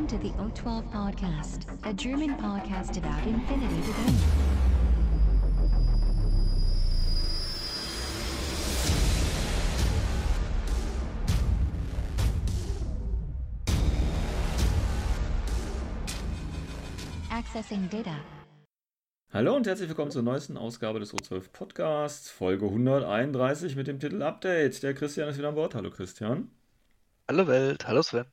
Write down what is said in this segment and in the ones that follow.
Welcome to the O12 podcast, a German podcast about infinity today. Accessing data. Hallo und herzlich willkommen zur neuesten Ausgabe des O12 Podcasts, Folge 131 mit dem Titel Update. Der Christian ist wieder an Bord. Hallo Christian. Hallo Welt, hallo Sven.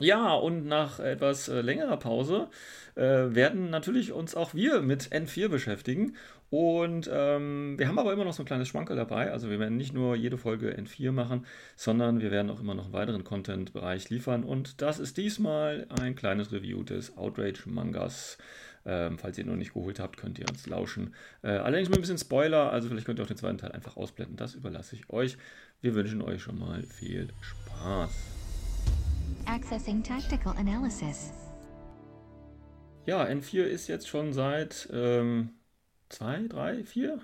Ja, und nach etwas längerer Pause werden natürlich uns auch wir mit N4 beschäftigen. Und wir haben aber immer noch so ein kleines Schwankerl dabei. Also wir werden nicht nur jede Folge N4 machen, sondern wir werden auch immer noch einen weiteren Content-Bereich liefern. Und das ist diesmal ein kleines Review des Outrage-Mangas. Falls ihr ihn noch nicht geholt habt, könnt ihr uns lauschen. Allerdings mit ein bisschen Spoiler, also vielleicht könnt ihr auch den zweiten Teil einfach ausblenden. Das überlasse ich euch. Wir wünschen euch schon mal viel Spaß. Accessing Tactical Analysis. Ja, N4 ist jetzt schon seit 2, 3, 4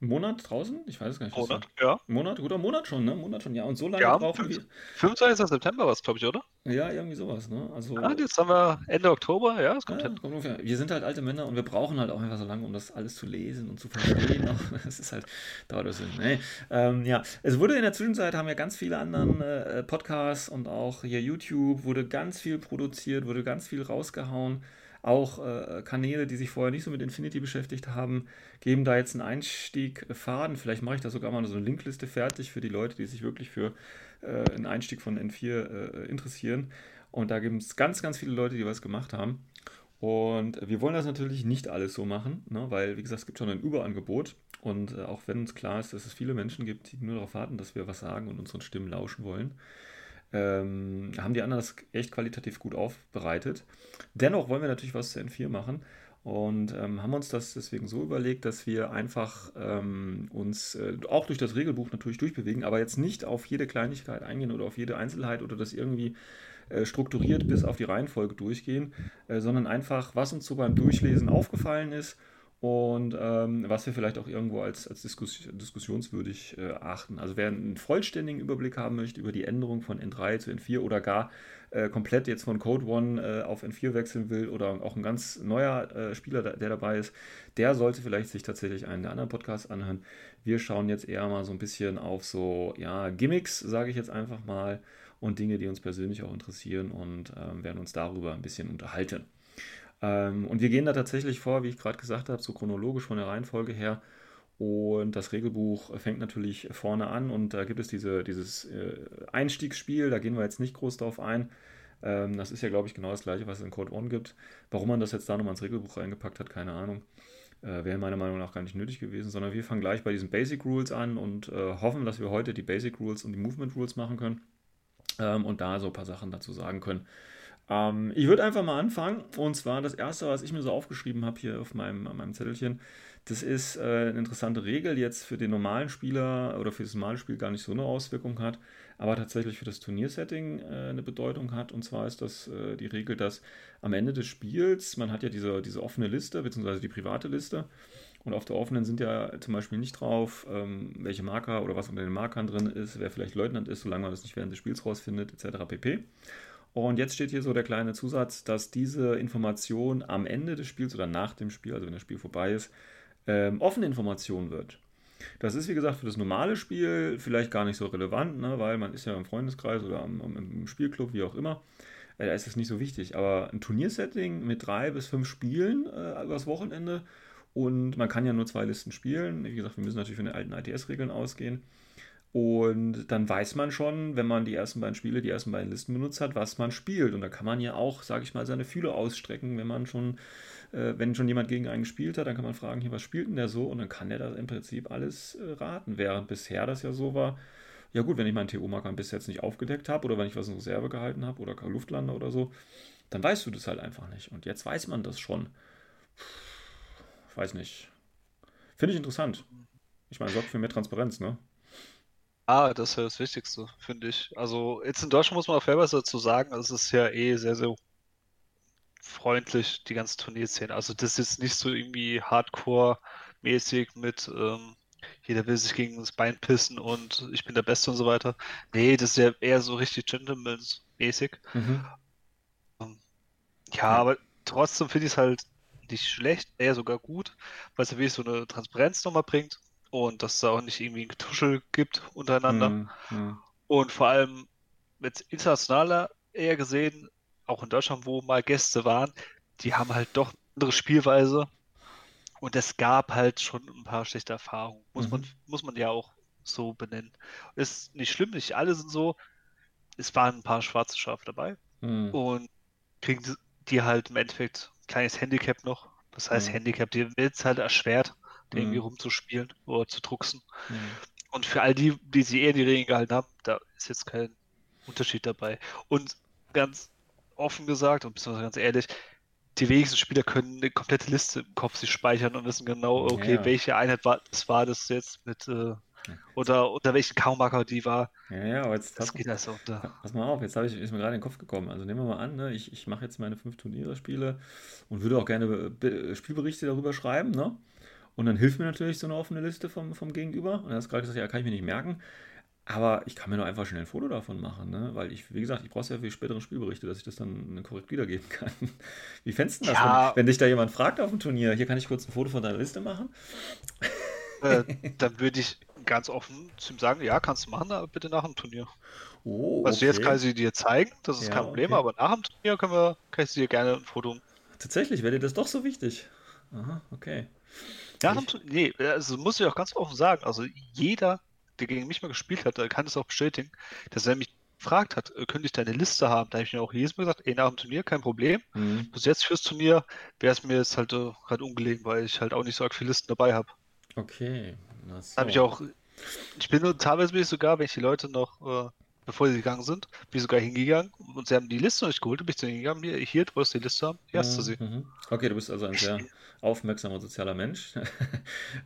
Monat draußen? Ich weiß es gar nicht. Monat, ja. Monat, guter Monat schon, ne? Monat schon, ja. Und so lange brauchen wir... 25. September war es, glaube ich, oder? Ja, irgendwie sowas, ne? Also, ja, jetzt haben wir Ende Oktober, ja, es kommt hin. Kommt ungefähr. Wir sind halt alte Männer und wir brauchen halt auch einfach so lange, um das alles zu lesen und zu verstehen. Das ist halt, dauert das nicht. Nee. Ja, es wurde in der Zwischenzeit, haben ja ganz viele anderen Podcasts und auch hier YouTube, wurde ganz viel produziert, wurde ganz viel rausgehauen. Auch Kanäle, die sich vorher nicht so mit Infinity beschäftigt haben, geben da jetzt einen Einstiegfaden. Vielleicht mache ich da sogar mal so eine Linkliste fertig für die Leute, die sich wirklich für einen Einstieg von N4 interessieren. Und da gibt es ganz, ganz viele Leute, die was gemacht haben. Und wir wollen das natürlich nicht alles so machen, ne? Weil, wie gesagt, es gibt schon ein Überangebot. Und auch wenn uns klar ist, dass es viele Menschen gibt, die nur darauf warten, dass wir was sagen und unseren Stimmen lauschen wollen, haben die anderen das echt qualitativ gut aufbereitet. Dennoch wollen wir natürlich was zu N4 machen und haben uns das deswegen so überlegt, dass wir einfach uns auch durch das Regelbuch natürlich durchbewegen, aber jetzt nicht auf jede Kleinigkeit eingehen oder auf jede Einzelheit oder das irgendwie strukturiert bis auf die Reihenfolge durchgehen, sondern einfach, was uns so beim Durchlesen aufgefallen ist und was wir vielleicht auch irgendwo als diskussionswürdig achten. Also wer einen vollständigen Überblick haben möchte über die Änderung von N3 zu N4 oder gar komplett jetzt von Code One auf N4 wechseln will oder auch ein ganz neuer Spieler, der dabei ist, der sollte vielleicht sich tatsächlich einen der anderen Podcasts anhören. Wir schauen jetzt eher mal so ein bisschen auf so, ja, Gimmicks, sage ich jetzt einfach mal, und Dinge, die uns persönlich auch interessieren und werden uns darüber ein bisschen unterhalten. Und wir gehen da tatsächlich vor, wie ich gerade gesagt habe, so chronologisch von der Reihenfolge her. Und das Regelbuch fängt natürlich vorne an und da gibt es dieses Einstiegsspiel, da gehen wir jetzt nicht groß drauf ein. Das ist ja, glaube ich, genau das gleiche, was es in Code One gibt. Warum man das jetzt da nochmal ins Regelbuch reingepackt hat, keine Ahnung. Wäre meiner Meinung nach gar nicht nötig gewesen, sondern wir fangen gleich bei diesen Basic Rules an und hoffen, dass wir heute die Basic Rules und die Movement Rules machen können und da so ein paar Sachen dazu sagen können. Ich würde einfach mal anfangen, und zwar das erste, was ich mir so aufgeschrieben habe hier auf meinem Zettelchen, das ist eine interessante Regel, die jetzt für den normalen Spieler oder für das normale Spiel gar nicht so eine Auswirkung hat, aber tatsächlich für das Turniersetting eine Bedeutung hat, und zwar ist das die Regel, dass am Ende des Spiels, man hat ja diese offene Liste, beziehungsweise die private Liste, und auf der offenen sind ja zum Beispiel nicht drauf, welche Marker oder was unter den Markern drin ist, wer vielleicht Leutnant ist, solange man das nicht während des Spiels rausfindet, etc. pp. Und jetzt steht hier so der kleine Zusatz, dass diese Information am Ende des Spiels oder nach dem Spiel, also wenn das Spiel vorbei ist, offene Information wird. Das ist, wie gesagt, für das normale Spiel vielleicht gar nicht so relevant, ne? Weil man ist ja im Freundeskreis oder im Spielclub, wie auch immer. Da ist es nicht so wichtig. Aber ein Turniersetting mit 3 bis 5 Spielen übers Wochenende und man kann ja nur 2 Listen spielen. Wie gesagt, wir müssen natürlich von den alten ITS-Regeln ausgehen. Und dann weiß man schon, wenn man die ersten beiden Spiele, die ersten beiden Listen benutzt hat, was man spielt. Und da kann man ja auch, sage ich mal, seine Fühler ausstrecken, wenn schon jemand gegen einen gespielt hat, dann kann man fragen, hier, was spielt denn der so? Und dann kann der das im Prinzip alles raten, während bisher das ja so war. Ja gut, wenn ich meinen TO-Marker bis jetzt nicht aufgedeckt habe oder wenn ich was in Reserve gehalten habe oder Luftlander oder so, dann weißt du das halt einfach nicht. Und jetzt weiß man das schon. Ich weiß nicht. Finde ich interessant. Ich meine, sorgt für mehr Transparenz, ne? Ah, das ist ja das Wichtigste, finde ich. Also jetzt in Deutschland muss man auch selber dazu sagen, also es ist ja sehr, sehr freundlich, die ganze Turnierszene. Also das ist jetzt nicht so irgendwie hardcore-mäßig mit jeder will sich gegen das Bein pissen und ich bin der Beste und so weiter. Nee, das ist ja eher so richtig gentleman-mäßig. Mhm. Ja, aber trotzdem finde ich es halt nicht schlecht, eher sogar gut, weil es ja wirklich so eine Transparenz nochmal bringt und dass es da auch nicht irgendwie ein Getuschel gibt untereinander. Mhm. Und vor allem jetzt internationaler eher gesehen, auch in Deutschland, wo mal Gäste waren, die haben halt doch eine andere Spielweise und es gab halt schon ein paar schlechte Erfahrungen. Muss man ja auch so benennen. Ist nicht schlimm, nicht alle sind so. Es waren ein paar schwarze Schafe dabei und kriegen die halt im Endeffekt ein kleines Handicap noch. Das heißt Handicap, die wird es halt erschwert, irgendwie rumzuspielen oder zu drucksen. Und für all die, die sich eher die Regeln gehalten haben, da ist jetzt kein Unterschied dabei. Und ganz offen gesagt und beziehungsweise ganz ehrlich, die wenigsten Spieler können eine komplette Liste im Kopf sich speichern und wissen genau, okay, welche Einheit war das jetzt mit oder unter welchen Kaumarker die war. Ja, aber jetzt das geht also unter. Pass mal auf, ist mir gerade in den Kopf gekommen. Also nehmen wir mal an, ne, ich mache jetzt meine 5 Turniere Spiele und würde auch gerne Spielberichte darüber schreiben, ne? Und dann hilft mir natürlich so eine offene Liste vom Gegenüber. Und er hat gerade gesagt, ja, kann ich mir nicht merken. Aber ich kann mir nur einfach schnell ein Foto davon machen, ne? Weil ich, wie gesagt, ich brauche ja für die späteren Spielberichte, dass ich das dann korrekt wiedergeben kann. Wie fändest du das, wenn dich da jemand fragt auf dem Turnier, hier kann ich kurz ein Foto von deiner Liste machen? Dann würde ich ganz offen zu ihm sagen, ja, kannst du machen, aber bitte nach dem Turnier. Oh, okay. Also jetzt kann ich sie dir zeigen, das ist kein Problem, aber nach dem Turnier kann ich sie dir gerne ein Foto. Tatsächlich, wäre dir das doch so wichtig? Aha, okay. Ja, also muss ich auch ganz offen sagen, also jeder, der gegen mich mal gespielt hat, der kann es auch bestätigen, dass er mich gefragt hat, könnte ich deine Liste haben? Da habe ich mir auch jedes Mal gesagt, nach dem Turnier kein Problem. Bis jetzt fürs Turnier wäre es mir jetzt halt gerade ungelegen, weil ich halt auch nicht so arg viele Listen dabei habe. Okay. So. Habe ich auch. Ich bin teilweise sogar, wenn ich die Leute noch, bevor sie gegangen sind, bin ich sogar hingegangen und sie haben die Liste noch nicht geholt, bin ich zu ihnen hingegangen, hier, du wolltest die Liste haben, hier hast du sie. Okay, du bist also ein sehr aufmerksamer sozialer Mensch.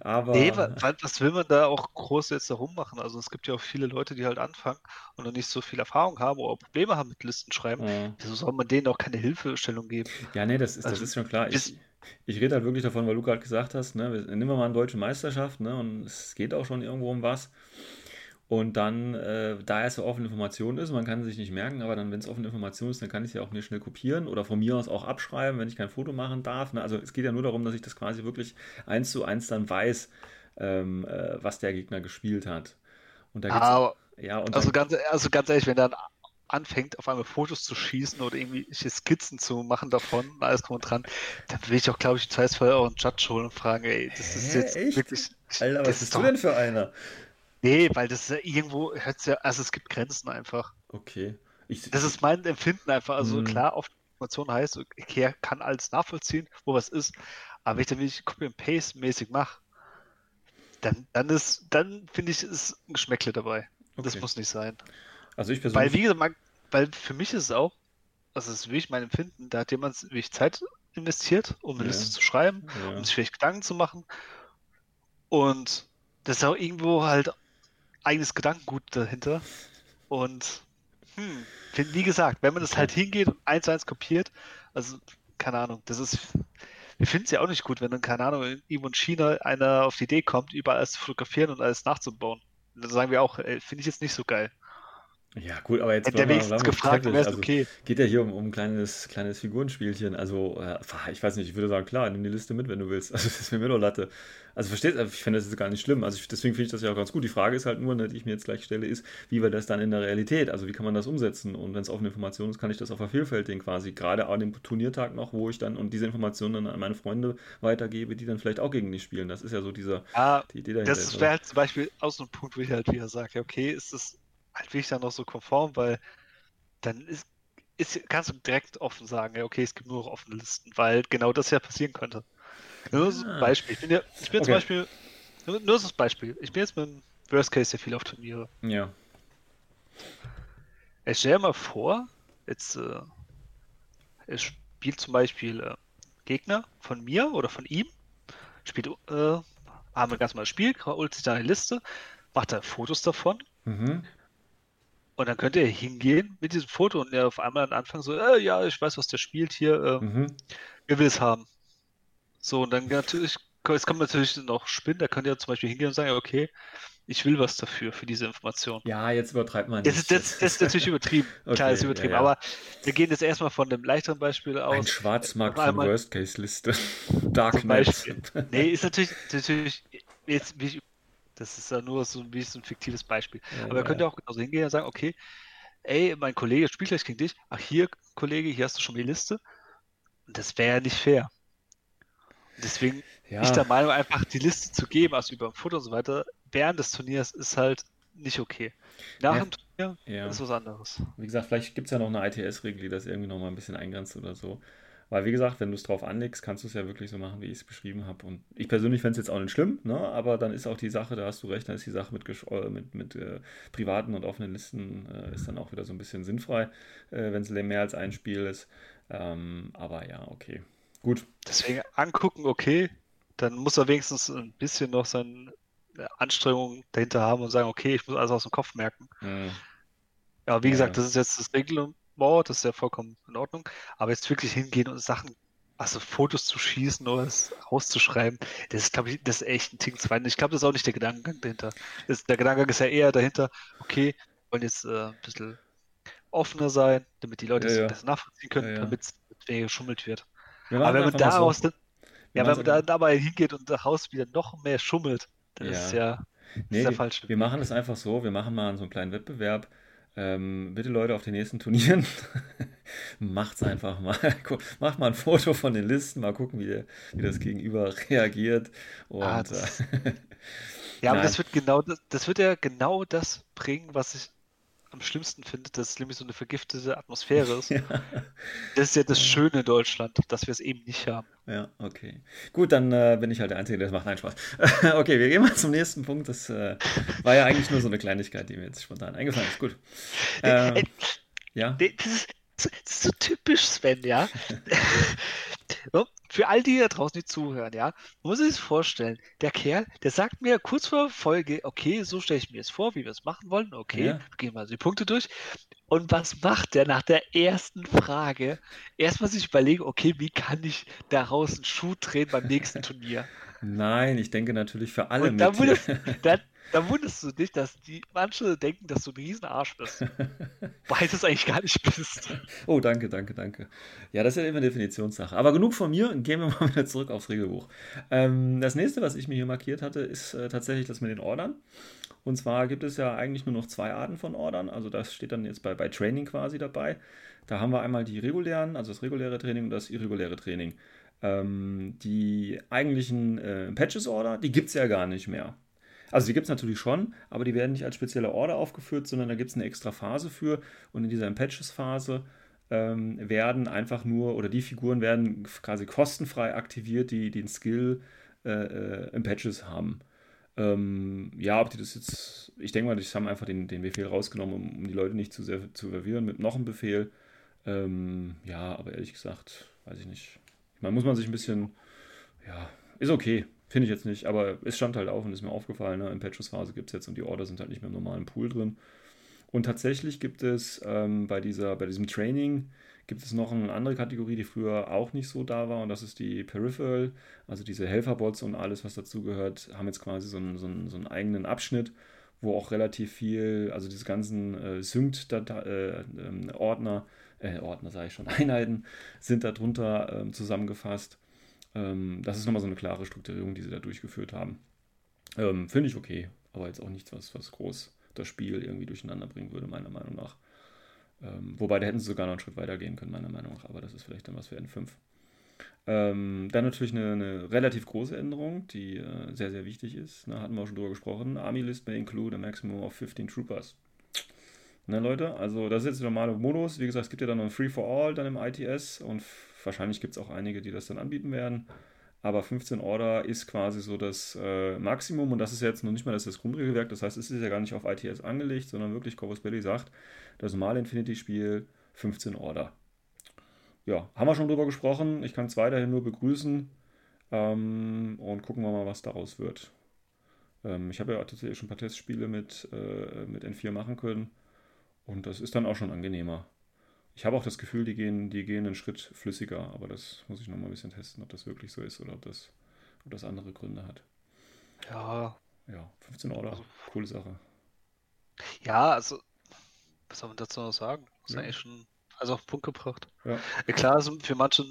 Aber nee, was will man da auch groß jetzt da rummachen? Also es gibt ja auch viele Leute, die halt anfangen und noch nicht so viel Erfahrung haben oder Probleme haben mit Listen schreiben. Wieso soll man denen auch keine Hilfestellung geben? Ja, nee, das ist schon klar. Ich rede halt wirklich davon, weil du gerade gesagt hast, ne, nehmen wir mal eine deutsche Meisterschaft, ne, und es geht auch schon irgendwo um was. Und dann, da es ja offene Information ist, man kann sich nicht merken, aber dann, wenn es offene Information ist, dann kann ich es ja auch mir schnell kopieren oder von mir aus auch abschreiben, wenn ich kein Foto machen darf. Ne? Also es geht ja nur darum, dass ich das quasi wirklich 1:1 dann weiß, was der Gegner gespielt hat. Und da ganz ehrlich, wenn dann anfängt, auf einmal Fotos zu schießen oder irgendwelche Skizzen zu machen davon, alles drum und dran, dann will ich auch, glaube ich, im Zweifelsfall auch einen Judge holen und fragen, ey, das ist jetzt echt? Wirklich... Alter, was bist du denn für einer? Nee, weil das ist ja irgendwo, also es gibt Grenzen einfach. Okay. Das ist mein Empfinden einfach, also klar, oft Information heißt, okay, er kann alles nachvollziehen, wo was ist, aber wenn ich dann wirklich Copy and Paste mäßig mache, dann finde ich, ist ein Geschmäckle dabei. Okay. Das muss nicht sein. Also ich persönlich... Weil für mich ist es auch, also das ist wirklich mein Empfinden, da hat jemand wirklich Zeit investiert, um eine Liste zu schreiben, um sich vielleicht Gedanken zu machen und das ist auch irgendwo halt eigenes Gedankengut dahinter und wie gesagt, wenn man das halt hingeht und 1:1 kopiert, also keine Ahnung, wir finden es ja auch nicht gut, wenn dann, keine Ahnung, irgendwo in China einer auf die Idee kommt, überall alles zu fotografieren und alles nachzubauen. Und dann sagen wir auch, finde ich jetzt nicht so geil. Ja, cool, aber jetzt wenigstens gefragt, wäre es also, okay. Geht ja hier um ein kleines Figurenspielchen. Also, ich weiß nicht, ich würde sagen, klar, nimm die Liste mit, wenn du willst. Also, das ist mir doch Latte. Also, versteht, ich finde das jetzt gar nicht schlimm. Also, deswegen finde ich das ja auch ganz gut. Die Frage ist halt nur, die ich mir jetzt gleich stelle, ist, wie wir das dann in der Realität, also, wie kann man das umsetzen? Und wenn es offene Information ist, kann ich das auch vervielfältigen quasi. Gerade an dem Turniertag noch, wo ich dann und diese Informationen dann an meine Freunde weitergebe, die dann vielleicht auch gegen mich spielen. Das ist ja so die Idee dahinter. Das wäre halt zum Beispiel auch so ein Punkt, wo ich halt wieder sage, okay, ist das halt will ich dann noch so konform, weil dann kannst du direkt offen sagen, ja okay, es gibt nur noch offene Listen, weil genau das ja passieren könnte. Nur so ein Beispiel. Ich bin jetzt mit dem Worst Case ja viel auf Turniere. Ja. Ich stell dir mal vor, jetzt es spielt zum Beispiel Gegner von mir oder von ihm, spielt haben wir ganz mal ein Spiel, holt sich da eine Liste, macht da Fotos davon. Mhm. Und dann könnt ihr hingehen mit diesem Foto und ja auf einmal am Anfang so, ja, ich weiß, was der spielt hier, ihr will es haben. So, und dann natürlich, es kommt natürlich noch Spinnen, da könnt ihr zum Beispiel hingehen und sagen, okay, ich will was dafür, für diese Information. Ja, jetzt übertreibt man nicht. Das ist natürlich übertrieben. Okay, klar, das ist übertrieben. Ja, ja. Aber wir gehen jetzt erstmal von einem leichteren Beispiel aus. Ein Schwarzmarkt von Worst-Case-Liste. Darknet. Nee, ist natürlich jetzt, das ist ja nur so wie ein fiktives Beispiel. Ja, aber ihr könnt ja auch genauso hingehen und sagen, okay, ey, mein Kollege spielt gleich gegen dich. Ach, hier, Kollege, hier hast du schon die Liste. Und das wäre ja nicht fair. Deswegen bin ich der Meinung, einfach die Liste zu geben, also über ein Foto und so weiter, während des Turniers ist halt nicht okay. Nach dem Turnier ist was anderes. Wie gesagt, vielleicht gibt es ja noch eine ITS-Regel, die das irgendwie nochmal ein bisschen eingrenzt oder so. Weil wie gesagt, wenn du es drauf anlegst, kannst du es ja wirklich so machen, wie ich es beschrieben habe. Und ich persönlich fände es jetzt auch nicht schlimm, ne? Aber dann ist auch die Sache, da hast du recht, dann ist die Sache mit privaten und offenen Listen ist dann auch wieder so ein bisschen sinnfrei, wenn es mehr als ein Spiel ist. Aber ja, okay. Gut. Deswegen angucken, okay, dann muss er wenigstens ein bisschen noch seine Anstrengungen dahinter haben und sagen, okay, ich muss alles aus dem Kopf merken. Aber wie gesagt, das ist jetzt das Regelung, das ist ja vollkommen in Ordnung, aber jetzt wirklich hingehen und Sachen, also Fotos zu schießen oder es auszuschreiben, das ist, glaube ich, das ist echt ein Ticken zu weit. Ich glaube, das ist auch nicht der Gedankengang dahinter. Der Gedankengang ist ja eher dahinter, okay, wir wollen jetzt ein bisschen offener sein, damit die Leute es besser nachvollziehen können, damit es weniger geschummelt wird. Aber wenn man daraus, wenn man dabei hingeht und das Haus wieder noch mehr schummelt, dann ist es ja falsch. Wir machen das einfach so, wir machen mal so einen kleinen Wettbewerb. Bitte Leute, auf den nächsten Turnieren, macht's einfach mal. Macht mal ein Foto von den Listen, mal gucken, wie das Gegenüber reagiert. Und, aber das wird ja genau das bringen, was ich am schlimmsten finde, dass es nämlich so eine vergiftete Atmosphäre ist. Ja. Das ist ja das Schöne in Deutschland, dass wir es eben nicht haben. Ja, okay. Gut, dann bin ich halt der Einzige, der das macht. Nein, Spaß. Okay, wir gehen mal zum nächsten Punkt. Das war ja eigentlich nur so eine Kleinigkeit, die mir jetzt spontan eingefallen ist. Gut. Das ist so typisch, Sven, ja. Für all die da draußen, die zuhören, ja, man muss sich das vorstellen, der Kerl, der sagt mir kurz vor Folge, okay, so stelle ich mir das vor, wie wir es machen wollen, okay, wir gehen mal so die Punkte durch. Und was macht der nach der ersten Frage? Erstmal sich überlegen, okay, wie kann ich daraus einen Schuh drehen beim nächsten Turnier? Nein, ich denke natürlich für alle mit. Da wunderst du dich, dass manche denken, dass du ein Riesenarsch bist. Weil du es eigentlich gar nicht bist. Oh, danke. Ja, das ist ja immer eine Definitionssache. Aber genug von mir, gehen wir mal wieder zurück aufs Regelbuch. Das nächste, was ich mir hier markiert hatte, ist tatsächlich das mit den Ordern. Und zwar gibt es ja eigentlich nur noch 2 Arten von Ordern. Also das steht dann jetzt bei Training quasi dabei. Da haben wir einmal die regulären, also das reguläre Training und das irreguläre Training. Die eigentlichen Patches-Order, die gibt es ja gar nicht mehr. Also die gibt es natürlich schon, aber die werden nicht als spezielle Order aufgeführt, sondern da gibt es eine extra Phase für. Und in dieser Patches-Phase die Figuren werden quasi kostenfrei aktiviert, die den Skill im Patches haben. Ob die das jetzt, ich denke mal, die haben einfach den Befehl rausgenommen, um die Leute nicht zu sehr zu verwirren mit noch einem Befehl. Aber ehrlich gesagt, weiß ich nicht. Muss man sich ein bisschen, ist okay. Finde ich jetzt nicht, aber es stand halt auf und ist mir aufgefallen, ne? In Patches-Phase gibt es jetzt und die Order sind halt nicht mehr im normalen Pool drin. Und tatsächlich gibt es bei diesem Training gibt es noch eine andere Kategorie, die früher auch nicht so da war, und das ist die Peripheral, also diese Helferbots und alles, was dazugehört, haben jetzt quasi so einen eigenen Abschnitt, wo auch relativ viel, also diese ganzen Einheiten sind darunter zusammengefasst. Das ist nochmal so eine klare Strukturierung, die sie da durchgeführt haben. Finde ich okay, aber jetzt auch nichts, was groß das Spiel irgendwie durcheinander bringen würde, meiner Meinung nach. Wobei, da hätten sie sogar noch einen Schritt weiter gehen können, meiner Meinung nach, aber das ist vielleicht dann was für N5. Dann natürlich eine relativ große Änderung, die sehr, sehr wichtig ist. Da hatten wir auch schon drüber gesprochen. Army List may include a maximum of 15 Troopers. Na Leute, also das ist jetzt der normale Modus. Wie gesagt, es gibt ja dann noch ein Free-for-All dann im ITS und wahrscheinlich gibt es auch einige, die das dann anbieten werden. Aber 15 Order ist quasi so das Maximum, und das ist jetzt noch nicht mal das Grundregelwerk. Das heißt, es ist ja gar nicht auf ITS angelegt, sondern wirklich Corpus Belli sagt, das normale Infinity-Spiel 15 Order. Ja, haben wir schon drüber gesprochen. Ich kann es weiterhin nur begrüßen und gucken wir mal, was daraus wird. Ich habe ja tatsächlich schon ein paar Testspiele mit N4 machen können und das ist dann auch schon angenehmer. Ich habe auch das Gefühl, die gehen einen Schritt flüssiger, aber das muss ich noch mal ein bisschen testen, ob das wirklich so ist oder ob das andere Gründe hat. Ja, Ja, 15 Order, also, coole Sache. Ja, also, was soll man dazu noch sagen? Das ist eigentlich schon also auf den Punkt gebracht. Ja. Klar, sind für manche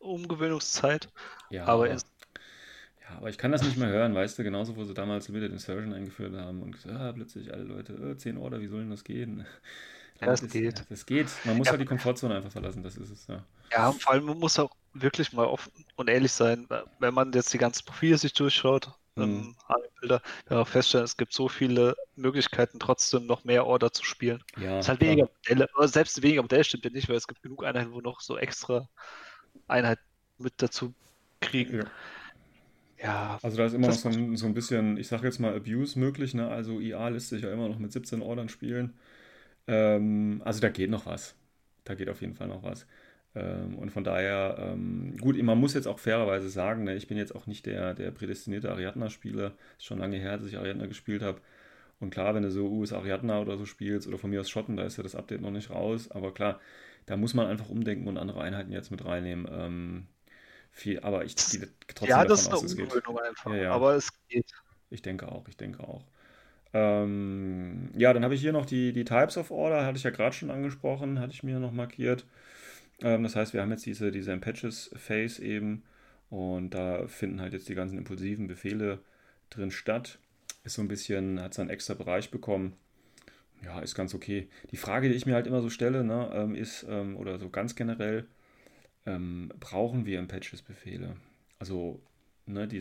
Umgewöhnungszeit, ja, aber ich kann das nicht mehr hören, weißt du, genauso, wo sie damals Limited Insertion eingeführt haben und gesagt, plötzlich alle Leute, 10 Order, wie soll denn das gehen? Ja, das geht. Man muss halt die Komfortzone einfach verlassen, das ist es, ja. Ja, und vor allem, man muss auch wirklich mal offen und ehrlich sein, wenn man jetzt die ganzen Profile sich durchschaut, Bilder, wenn man feststellt, es gibt so viele Möglichkeiten, trotzdem noch mehr Order zu spielen. Ja, es ist halt weniger Modelle, aber selbst weniger Modelle stimmt ja nicht, weil es gibt genug Einheiten, wo noch so extra Einheiten mit dazu kriegen. Ja. Ja, also da ist immer noch so ein bisschen, ich sag jetzt mal, Abuse möglich, ne? Also IA lässt sich ja immer noch mit 17 Ordern spielen. Also da geht noch was. Da geht auf jeden Fall noch was. Und von daher, gut, man muss jetzt auch fairerweise sagen, ne? Ich bin jetzt auch nicht der prädestinierte Ariadna-Spieler. Ist schon lange her, dass ich Ariadna gespielt habe. Und klar, wenn du so US-Ariadna oder so spielst, oder von mir aus Schotten, da ist ja das Update noch nicht raus. Aber klar, da muss man einfach umdenken und andere Einheiten jetzt mit reinnehmen. Aber ich gehe trotzdem davon aus, es geht. Ja, das ist eine Umgewöhnung einfach, aber es geht. Ich denke auch. Ja, dann habe ich hier noch die Types of Order, hatte ich ja gerade schon angesprochen, hatte ich mir noch markiert. Das heißt, wir haben jetzt diese Impatches-Phase eben und da finden halt jetzt die ganzen impulsiven Befehle drin statt. Ist so ein bisschen, hat es einen extra Bereich bekommen. Ja, ist ganz okay. Die Frage, die ich mir halt immer so stelle, ne, ist, oder so ganz generell, brauchen wir Impatches-Befehle? Also, ne, wenn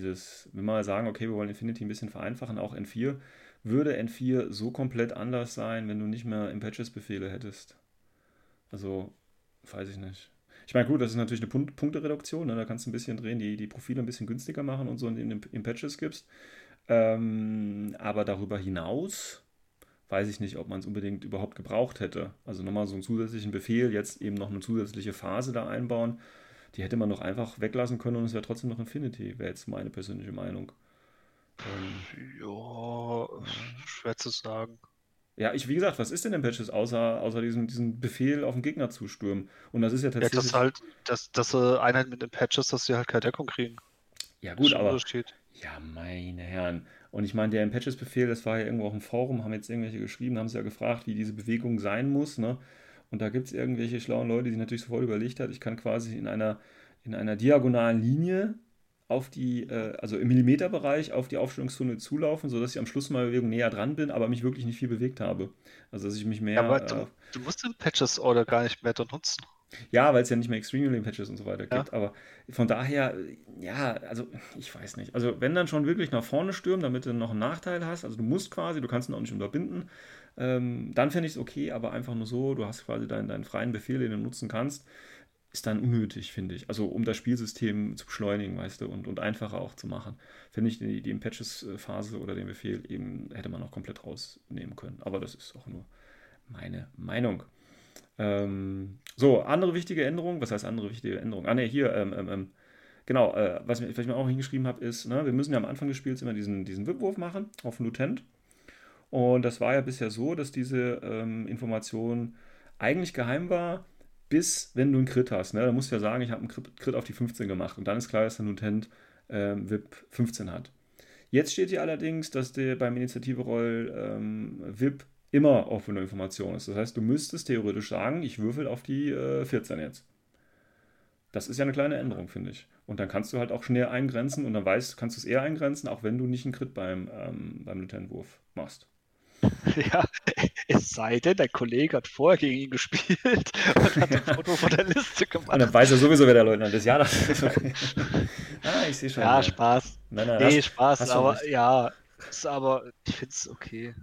wir mal sagen, okay, wir wollen Infinity ein bisschen vereinfachen, auch N4, würde N4 so komplett anders sein, wenn du nicht mehr Impatches-Befehle hättest? Also, weiß ich nicht. Ich meine, gut, das ist natürlich eine Punktereduktion, ne? Da kannst du ein bisschen drehen, die Profile ein bisschen günstiger machen und so, indem du Impatches gibst. Aber darüber hinaus weiß ich nicht, ob man es unbedingt überhaupt gebraucht hätte. Also nochmal so einen zusätzlichen Befehl, jetzt eben noch eine zusätzliche Phase da einbauen, die hätte man noch einfach weglassen können und es wäre trotzdem noch Infinity, wäre jetzt meine persönliche Meinung. Schwer zu sagen. Ja, wie gesagt, was ist denn in Patches außer diesem Befehl auf den Gegner zu stürmen? Und das ist ja tatsächlich... Ja, dass Einheiten mit den Patches, dass sie halt keine Deckung kriegen. Ja gut, aber... Ja, meine Herren. Und ich meine, der Impatches-Befehl, das war ja irgendwo auch im Forum, haben jetzt irgendwelche geschrieben, haben sie ja gefragt, wie diese Bewegung sein muss, ne? Und da gibt es irgendwelche schlauen Leute, die natürlich sofort überlegt hat, ich kann quasi in einer diagonalen Linie auf die, also im Millimeterbereich auf die Aufstellungszone zulaufen, sodass ich am Schluss meiner Bewegung näher dran bin, aber mich wirklich nicht viel bewegt habe. Also dass ich mich mehr... Ja, aber du musst den Patches-Order gar nicht mehr nutzen. Ja, weil es ja nicht mehr Extremely Patches und so weiter gibt, aber von daher, ja, also ich weiß nicht. Also wenn dann schon wirklich nach vorne stürmen, damit du noch einen Nachteil hast, also du musst quasi, du kannst ihn auch nicht unterbinden, dann finde ich es okay, aber einfach nur so, du hast quasi deinen freien Befehl, den du nutzen kannst, ist dann unnötig, finde ich. Also um das Spielsystem zu beschleunigen, weißt du, und einfacher auch zu machen, finde ich die Impatches-Phase oder den Befehl eben, hätte man auch komplett rausnehmen können. Aber das ist auch nur meine Meinung. So, andere wichtige Änderung. Was heißt andere wichtige Änderung? Ah, ne, hier, genau, was ich vielleicht mal auch hingeschrieben habe, ist, ne, wir müssen ja am Anfang des Spiels immer diesen Whip-Wurf machen auf den Lieutenant. Und das war ja bisher so, dass diese Information eigentlich geheim war, bis wenn du einen Crit hast. Ne? Da musst du ja sagen, ich habe einen Crit auf die 15 gemacht. Und dann ist klar, dass der Lieutenant Whip 15 hat. Jetzt steht hier allerdings, dass der beim Initiative-Roll Whip immer offene Information ist. Das heißt, du müsstest theoretisch sagen, ich würfel auf die 14 jetzt. Das ist ja eine kleine Änderung, finde ich. Und dann kannst du halt auch schnell eingrenzen und dann kannst du es eher eingrenzen, auch wenn du nicht einen Crit beim Lieutenant-Wurf machst. Ja, es sei denn, dein Kollege hat vorher gegen ihn gespielt und hat ein Foto von der Liste gemacht. Und dann weiß er sowieso, wer der Leutnant ist. Ja, das ist okay. Ich sehe schon. Ja, mal. Spaß. Nein, nee, Spaß, aber ja, ist aber, ich finde es okay.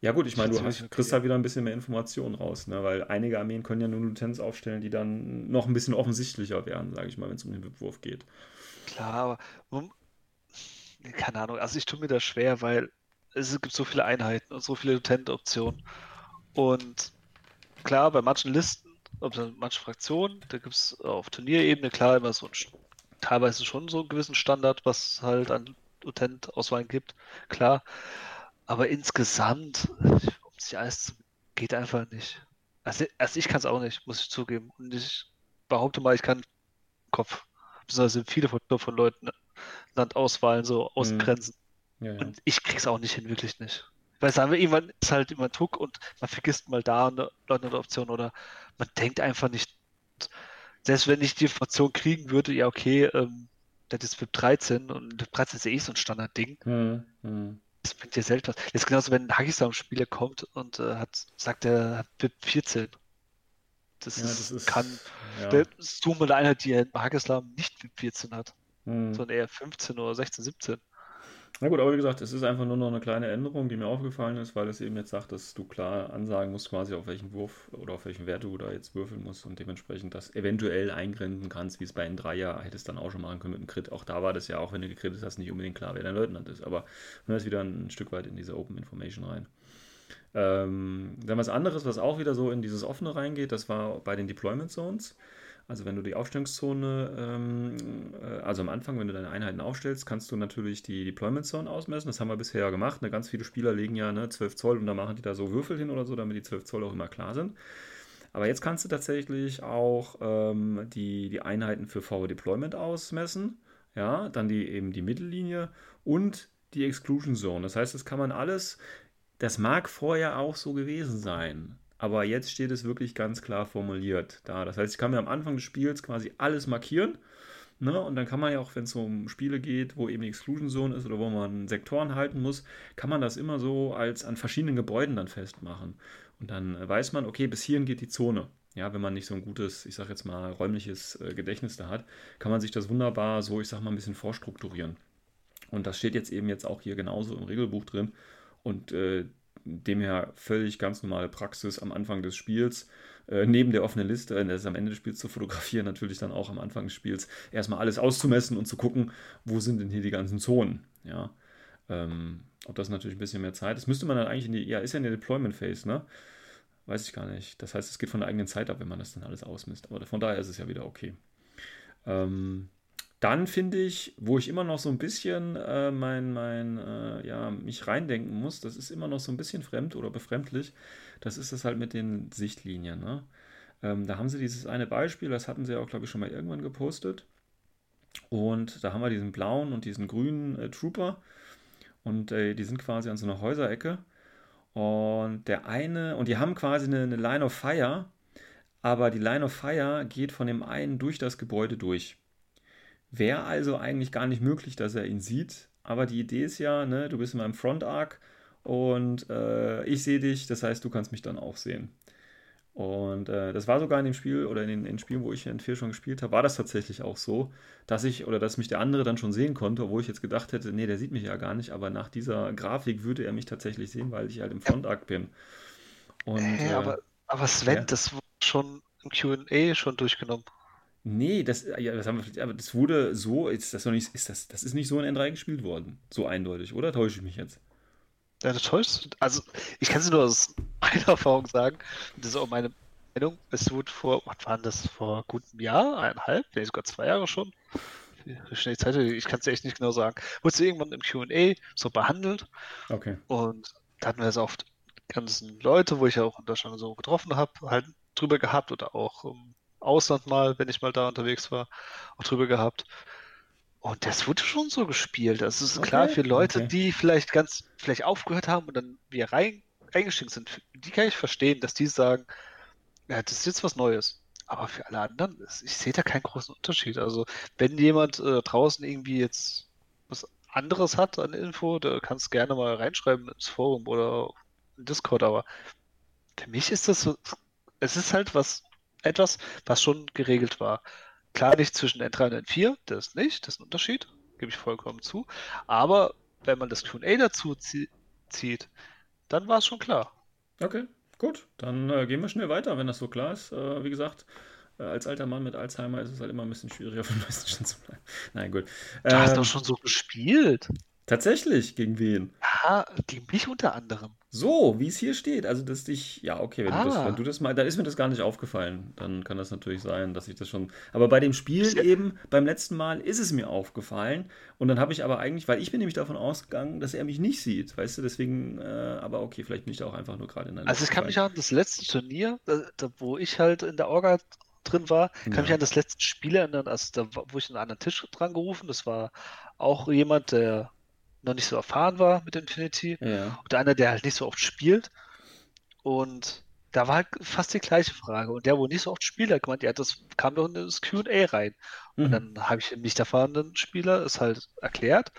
Ja gut, ich meine, kriegst halt wieder ein bisschen mehr Informationen raus, ne? Weil einige Armeen können ja nur Lieutenants aufstellen, die dann noch ein bisschen offensichtlicher werden, sage ich mal, wenn es um den Wurf geht. Klar, aber keine Ahnung, also ich tue mir das schwer, weil es gibt so viele Einheiten und so viele Lieutenant-Optionen. Und klar, bei manchen Listen, bei manchen Fraktionen, da gibt es auf Turnierebene klar immer so teilweise schon so einen gewissen Standard, was halt an Lieutenant-Auswahlen gibt, klar. Aber insgesamt, um sich alles geht einfach nicht. Also ich kann es auch nicht, muss ich zugeben. Und ich behaupte mal, ich kann im Kopf, besonders viele von Leuten Landauswahlen so ausgrenzen. Ja, ja. Und ich krieg's auch nicht hin, wirklich nicht. Weil sagen wir, irgendwann ist halt immer Druck und man vergisst mal da eine Option oder man denkt einfach nicht. Selbst wenn ich die Information kriegen würde, ja okay, das ist VIP 13 und VIP 13 ist eh so ein Standardding. Hm, hm. Das bringt dir selbst was. Das ist genauso, wenn ein Hagisam-Spieler kommt und sagt, er hat VIP 14. Das ist nur mal eine Einheit, die in Hagislam nicht VIP 14 hat, sondern eher 15 oder 16, 17. Na gut, aber wie gesagt, es ist einfach nur noch eine kleine Änderung, die mir aufgefallen ist, weil es eben jetzt sagt, dass du klar ansagen musst, quasi auf welchen Wurf oder auf welchen Wert du da jetzt würfeln musst und dementsprechend das eventuell eingrenzen kannst, wie es bei einem Dreier hättest dann auch schon machen können mit einem Crit. Auch da war das ja, auch wenn du gekrittet hast, nicht unbedingt klar, wer dein Leutnant ist. Aber man ist wieder ein Stück weit in diese Open Information rein. Dann was anderes, was auch wieder so in dieses Offene reingeht, das war bei den Deployment Zones. Also wenn du die Aufstellungszone, also am Anfang, wenn du deine Einheiten aufstellst, kannst du natürlich die Deployment Zone ausmessen. Das haben wir bisher ja gemacht. Ne? Ganz viele Spieler legen ja 12 Zoll und da machen die da so Würfel hin oder so, damit die 12 Zoll auch immer klar sind. Aber jetzt kannst du tatsächlich auch die Einheiten für VW Deployment ausmessen. Ja, dann die Mittellinie und die Exclusion Zone. Das heißt, das kann man alles, das mag vorher auch so gewesen sein. Aber jetzt steht es wirklich ganz klar formuliert da. Das heißt, ich kann mir am Anfang des Spiels quasi alles markieren. Ne? Und dann kann man ja auch, wenn es so um Spiele geht, wo eben die Exclusion Zone ist oder wo man Sektoren halten muss, kann man das immer so als an verschiedenen Gebäuden dann festmachen. Und dann weiß man, okay, bis hierhin geht die Zone. Ja, wenn man nicht so ein gutes, ich sag jetzt mal, räumliches Gedächtnis da hat, kann man sich das wunderbar so, ich sag mal, ein bisschen vorstrukturieren. Und das steht jetzt eben jetzt auch hier genauso im Regelbuch drin. Und demher völlig ganz normale Praxis am Anfang des Spiels, neben der offenen Liste, das ist am Ende des Spiels zu fotografieren, natürlich dann auch am Anfang des Spiels erstmal alles auszumessen und zu gucken, wo sind denn hier die ganzen Zonen. Ja, ob das natürlich ein bisschen mehr Zeit ist. Müsste man dann eigentlich ist ja in der Deployment Phase, ne? Weiß ich gar nicht. Das heißt, es geht von der eigenen Zeit ab, wenn man das dann alles ausmisst. Aber von daher ist es ja wieder okay. Dann finde ich, wo ich immer noch so ein bisschen mich reindenken muss, das ist immer noch so ein bisschen fremd oder befremdlich, das ist das halt mit den Sichtlinien. Ne? Da haben sie dieses eine Beispiel, das hatten sie auch, glaube ich, schon mal irgendwann gepostet. Und da haben wir diesen blauen und diesen grünen Trooper und die sind quasi an so einer Häuserecke. Und die haben quasi eine Line of Fire, aber die Line of Fire geht von dem einen durch das Gebäude durch. Wäre also eigentlich gar nicht möglich, dass er ihn sieht. Aber die Idee ist ja, ne, du bist in meinem Front-Arc und ich sehe dich, das heißt, du kannst mich dann auch sehen. Und das war sogar in dem Spiel oder in den Spielen, wo ich N4 schon gespielt habe, war das tatsächlich auch so, dass mich der andere dann schon sehen konnte, obwohl ich jetzt gedacht hätte, nee, der sieht mich ja gar nicht, aber nach dieser Grafik würde er mich tatsächlich sehen, weil ich halt im Front-Arc bin. Und, aber Sven, Das wurde schon im Q&A schon durchgenommen. Nee, das wurde so, das ist nicht so in N3 gespielt worden. So eindeutig, oder? Täusche ich mich jetzt? Ja, du täuschst. Also, ich kann es nur aus meiner Erfahrung sagen. Das ist auch meine Meinung. Es wurde vor gut einem Jahr, eineinhalb, vielleicht sogar 2 Jahre schon. Schnell Zeit, ich kann es echt nicht genau sagen. Wurde irgendwann im Q&A so behandelt. Okay. Und da hatten wir es oft ganzen Leute, wo ich ja auch in Deutschland so getroffen habe, halt drüber gehabt oder auch Ausland mal, wenn ich mal da unterwegs war, auch drüber gehabt. Und das wurde schon so gespielt. Das ist klar für Leute, die vielleicht aufgehört haben und dann wieder eingestiegen sind. Die kann ich verstehen, dass die sagen, ja, das ist jetzt was Neues. Aber für alle anderen, ich sehe da keinen großen Unterschied. Also wenn jemand draußen irgendwie jetzt was anderes hat an Info, da kannst du gerne mal reinschreiben ins Forum oder in Discord. Aber für mich ist das so, es ist halt etwas, was schon geregelt war. Klar nicht zwischen N3 und N4, das ist ein Unterschied, gebe ich vollkommen zu. Aber wenn man das Q&A dazu zieht, dann war es schon klar. Okay, gut, dann gehen wir schnell weiter, wenn das so klar ist. Wie gesagt, als alter Mann mit Alzheimer ist es halt immer ein bisschen schwieriger, auf dem neuesten Stand zu bleiben. Nein, gut. Du hast doch schon so gespielt. Tatsächlich, gegen wen? Ah, gegen mich unter anderem. So, wie es hier steht. Also, dass dich. Ja, okay, wenn du das mal. Dann ist mir das gar nicht aufgefallen. Dann kann das natürlich sein, dass ich das schon. Aber bei dem Spiel eben, beim letzten Mal, ist es mir aufgefallen. Und dann habe ich aber eigentlich, weil ich bin nämlich davon ausgegangen, dass er mich nicht sieht. Weißt du, deswegen. Aber okay, vielleicht bin ich da auch einfach nur gerade in einer. Also, ich kann mich an das letzte Turnier, wo ich halt in der Orga drin war, kann mich an das letzte Spiel erinnern. Also, da wurde ich an einen anderen Tisch dran gerufen. Das war auch jemand, der noch nicht so erfahren war mit Infinity. Ja. Und einer, der halt nicht so oft spielt. Und da war halt fast die gleiche Frage. Und der, wo nicht so oft spielt, hat gemeint, ja, das kam doch in das Q&A rein. Mhm. Und dann habe ich dem nicht erfahrenen Spieler es halt erklärt.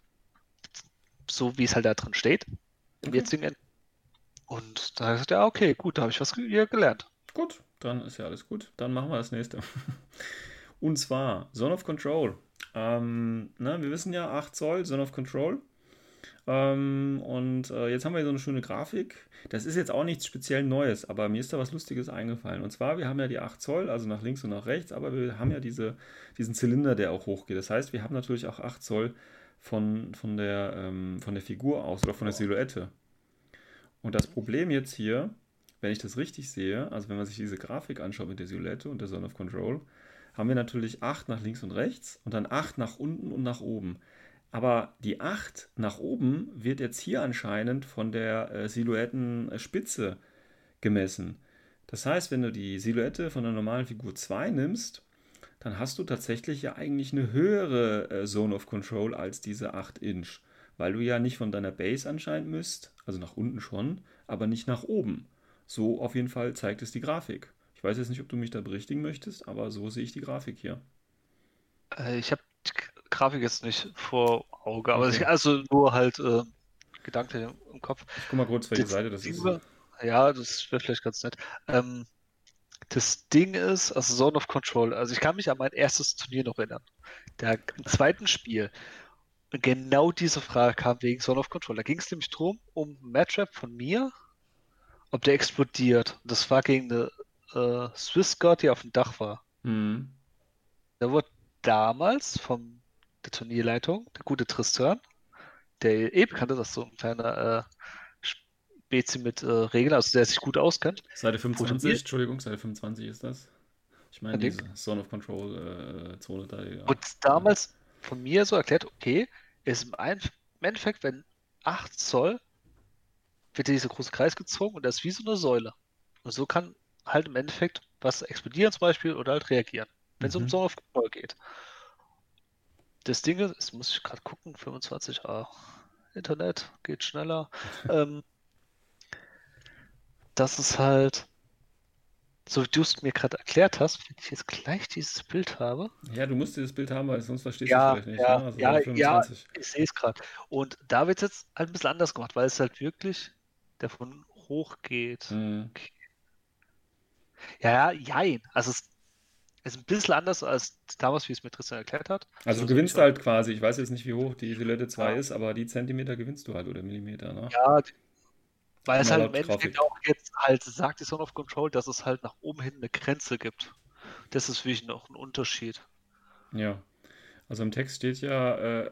So wie es halt da drin steht. Im jetzigen Ende. Und da habe ich gesagt, ja, okay, gut, da habe ich was gelernt. Gut, dann ist ja alles gut. Dann machen wir das nächste. Und zwar Zone of Control. Wir wissen ja, 8 Zoll, Zone of Control. Jetzt haben wir hier so eine schöne Grafik. Das ist jetzt auch nichts speziell Neues, aber mir ist da was Lustiges eingefallen. Und zwar, wir haben ja die 8 Zoll, also nach links und nach rechts, aber wir haben ja diesen Zylinder, der auch hochgeht. Das heißt, wir haben natürlich auch 8 Zoll von der Figur aus oder von der Silhouette. Und das Problem jetzt hier, wenn ich das richtig sehe, also wenn man sich diese Grafik anschaut mit der Silhouette und der Zone of Control, haben wir natürlich 8 nach links und rechts und dann 8 nach unten und nach oben. Aber die 8 nach oben wird jetzt hier anscheinend von der Silhouettenspitze gemessen. Das heißt, wenn du die Silhouette von der normalen Figur 2 nimmst, dann hast du tatsächlich ja eigentlich eine höhere Zone of Control als diese 8 Inch. Weil du ja nicht von deiner Base anscheinend misst, also nach unten schon, aber nicht nach oben. So auf jeden Fall zeigt es die Grafik. Ich weiß jetzt nicht, ob du mich da berichtigen möchtest, aber so sehe ich die Grafik hier. Ich habe Grafik jetzt nicht vor Auge, aber okay. Also nur halt Gedanken im Kopf. Ich guck mal kurz, welche Seite das ist. Ja, das wäre vielleicht ganz nett. Das Ding ist, also Zone of Control, also ich kann mich an mein erstes Turnier noch erinnern. Im zweiten Spiel. Und genau diese Frage kam wegen Zone of Control. Da ging es nämlich drum, um ein Matchup von mir, ob der explodiert. Und das war gegen eine Swiss God, die auf dem Dach war. Mhm. Da wurde damals von der Turnierleitung, der gute Tristan, der bekannte, dass so ein kleiner Spezi mit Regeln, also der sich gut auskennt. Seite 25, Entschuldigung, Seite 25 ist das. Ich meine, diese Zone of Control Zone da. Ja. Und damals von mir so erklärt, okay, ist im Endeffekt, wenn 8 Zoll wird dieser große Kreis gezogen und das ist wie so eine Säule. Und so kann halt im Endeffekt was explodieren zum Beispiel oder halt reagieren, wenn es um Zone of Control geht. Das Ding ist, das muss ich gerade gucken, 25a, Internet geht schneller. Das ist halt, so wie du es mir gerade erklärt hast, wenn ich jetzt gleich dieses Bild habe. Ja, du musst dieses Bild haben, weil sonst verstehst du es vielleicht nicht. Ich sehe es gerade. Und da wird es jetzt halt ein bisschen anders gemacht, weil es halt wirklich davon hochgeht. Mhm. Okay. Ja, jein. Also es ist ein bisschen anders als damals, wie es mir Tristan erklärt hat. Also du gewinnst halt quasi, ich weiß jetzt nicht, wie hoch die Silhouette 2 ist, aber die Zentimeter gewinnst du halt oder Millimeter, ne? Ja, weil es halt im Endeffekt auch jetzt halt sagt, die Zone of Control, dass es halt nach oben hin eine Grenze gibt. Das ist wirklich noch ein Unterschied. Ja, also im Text steht ja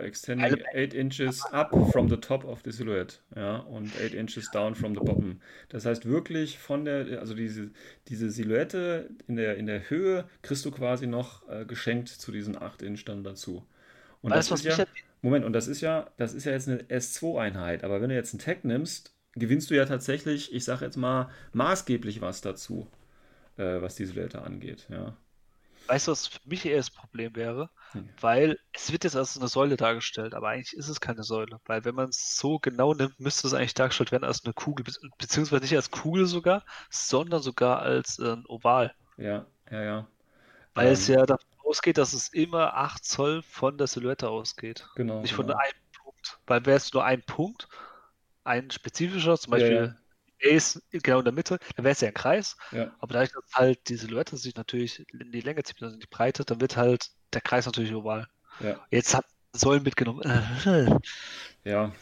extending 8 inches up from the top of the silhouette, ja, und 8 inches down from the bottom. Das heißt wirklich von der, also diese Silhouette in der Höhe kriegst du quasi noch geschenkt zu diesen 8 Inch dann dazu. Und weißt, das ist ja, Moment, und das ist ja jetzt eine S2-Einheit, aber wenn du jetzt einen Tag nimmst, gewinnst du ja tatsächlich, ich sag jetzt mal, maßgeblich was dazu, was die Silhouette angeht, ja. Weißt du, was für mich eher das Problem wäre? Hm. Weil es wird jetzt als eine Säule dargestellt, aber eigentlich ist es keine Säule. Weil wenn man es so genau nimmt, müsste es eigentlich dargestellt werden als eine Kugel, beziehungsweise nicht als Kugel sogar, sondern sogar als ein Oval. Ja. Weil es ja davon ausgeht, dass es immer 8 Zoll von der Silhouette ausgeht. Genau. Nicht von einem Punkt. Weil wäre es nur ein Punkt, ein spezifischer, zum Beispiel... Ja. Ist genau in der Mitte, dann wäre es ja ein Kreis, ja. Aber dadurch, dass halt die Silhouette sich natürlich in die Länge zieht, also in die Breite, dann wird halt der Kreis natürlich oval. Ja. Jetzt hat Säulen mitgenommen. Ja,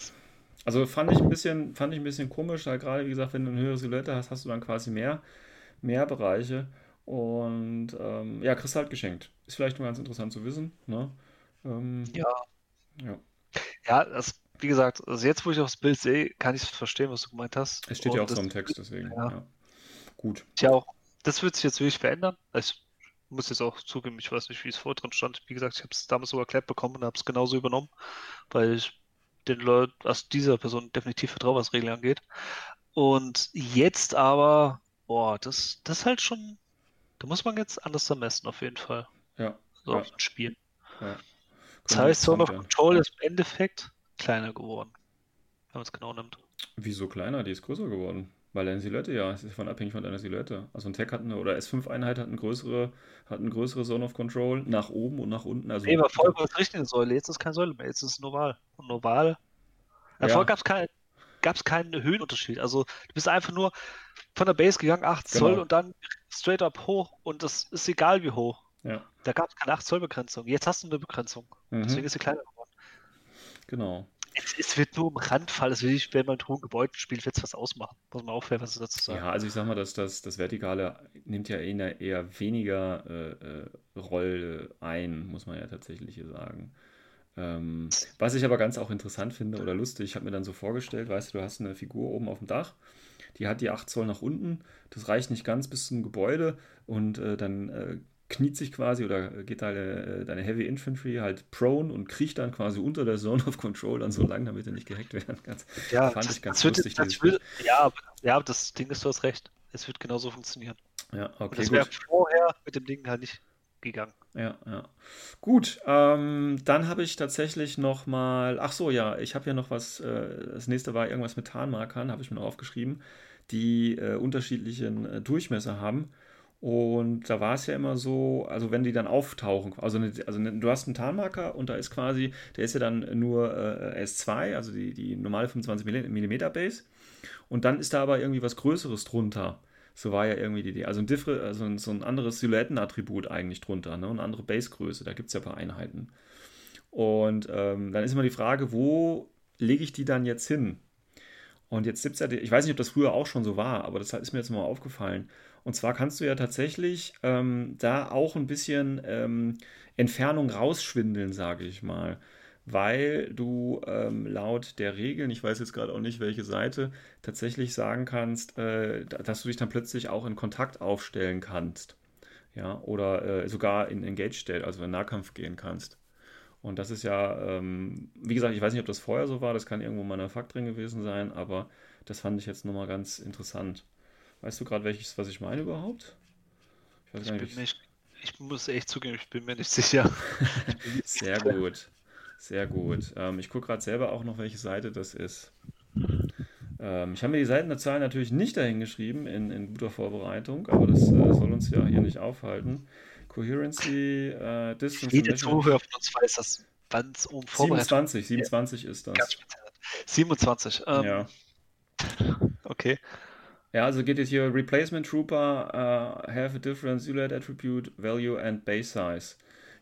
also fand ich ein bisschen komisch, halt gerade wie gesagt, wenn du eine höhere Silhouette hast, hast du dann quasi mehr Bereiche und kriegst halt geschenkt. Ist vielleicht nur ganz interessant zu wissen, ne? Ja, das, wie gesagt, also jetzt, wo ich auch das Bild sehe, kann ich verstehen, was du gemeint hast. Es steht ja auch so im Text, deswegen. Ja. Gut. Ja, auch. Das wird sich jetzt wirklich verändern. Also, ich muss jetzt auch zugeben, ich weiß nicht, wie es vorher drin stand. Wie gesagt, ich habe es damals so erklärt bekommen und habe es genauso übernommen, weil ich den Leuten, also dieser Person definitiv vertraue, was Regeln angeht. Und jetzt aber, das halt schon, da muss man jetzt anders vermessen, auf jeden Fall. Ja. So auf dem Spiel. Ja. Das heißt, Zone of Control ist im Endeffekt kleiner geworden, wenn man es genau nimmt. Wieso kleiner? Die ist größer geworden. Weil deine Silhouette, ja, es ist von abhängig von deiner Silhouette. Also ein Tech hat eine, oder S5-Einheit hat eine größere Zone of Control nach oben und nach unten. Also nee, war voll was richtig in Säule. Jetzt ist keine Säule mehr, jetzt ist es ein Oval. Und ein Oval. Davor gab es keinen Höhenunterschied. Also du bist einfach nur von der Base gegangen, 8 Zoll und dann straight up hoch und das ist egal wie hoch. Ja. Da gab es keine 8 Zoll Begrenzung. Jetzt hast du eine Begrenzung. Mhm. Deswegen ist sie kleiner geworden. Genau. Es wird nur im Randfall, es wird, wenn man mit hohen Gebäuden spielt, wird es was ausmachen. Muss man aufhören, was dazu sagen. Ja, also ich sag mal, das Vertikale nimmt ja eher weniger Rolle ein, muss man ja tatsächlich hier sagen. Was ich aber ganz auch interessant finde oder lustig, ich habe mir dann so vorgestellt, weißt du, du hast eine Figur oben auf dem Dach, die hat die 8 Zoll nach unten, das reicht nicht ganz bis zum Gebäude und dann kniet sich quasi oder geht deine Heavy Infantry halt prone und kriecht dann quasi unter der Zone of Control dann so lang, damit er nicht gehackt werden kann. Ja, fand ich ganz lustig. Ja, das Ding ist, du hast recht. Es wird genauso funktionieren. Ja, okay, und das wäre vorher mit dem Ding halt nicht gegangen. Ja, ja. Gut, dann habe ich tatsächlich nochmal, ich habe hier noch was, das nächste war irgendwas mit Tarnmarkern, habe ich mir noch aufgeschrieben, die unterschiedlichen Durchmesser haben. Und da war es ja immer so, also wenn die dann auftauchen, du hast einen Tarnmarker und da ist quasi, der ist ja dann nur S2, also die normale 25mm Base und dann ist da aber irgendwie was Größeres drunter. So war ja irgendwie die Idee. Also so ein anderes Silhouettenattribut eigentlich drunter, ne? Und eine andere Basegröße, da gibt es ja ein paar Einheiten. Und dann ist immer die Frage, wo lege ich die dann jetzt hin? Und jetzt gibt es ja, ich weiß nicht, ob das früher auch schon so war, aber das ist mir jetzt mal aufgefallen. Und zwar kannst du ja tatsächlich da auch ein bisschen Entfernung rausschwindeln, sage ich mal, weil du laut der Regeln, ich weiß jetzt gerade auch nicht, welche Seite, tatsächlich sagen kannst, dass du dich dann plötzlich auch in Kontakt aufstellen kannst, ja, oder sogar in Engage stellt, also in Nahkampf gehen kannst. Und das ist ja, wie gesagt, ich weiß nicht, ob das vorher so war, das kann irgendwo mal ein Fakt drin gewesen sein, aber das fand ich jetzt nochmal ganz interessant. Weißt du gerade, welches, was ich meine überhaupt? Ich weiß gar nicht. Ich muss echt zugeben, ich bin mir nicht sicher. Sehr gut. Sehr gut. Ich gucke gerade selber auch noch, welche Seite das ist. Ich habe mir die Seitenzahl natürlich nicht dahin geschrieben in guter Vorbereitung, aber das soll uns ja hier nicht aufhalten. Coherency, Distance. Jeder Zuhörer von uns weiß, dass wann es um Vorbereitung 27 ist das. Ganz speziell. 27. Ja. Okay. Ja, also geht jetzt hier Replacement Trooper have a different Silhouette attribute, value and base size.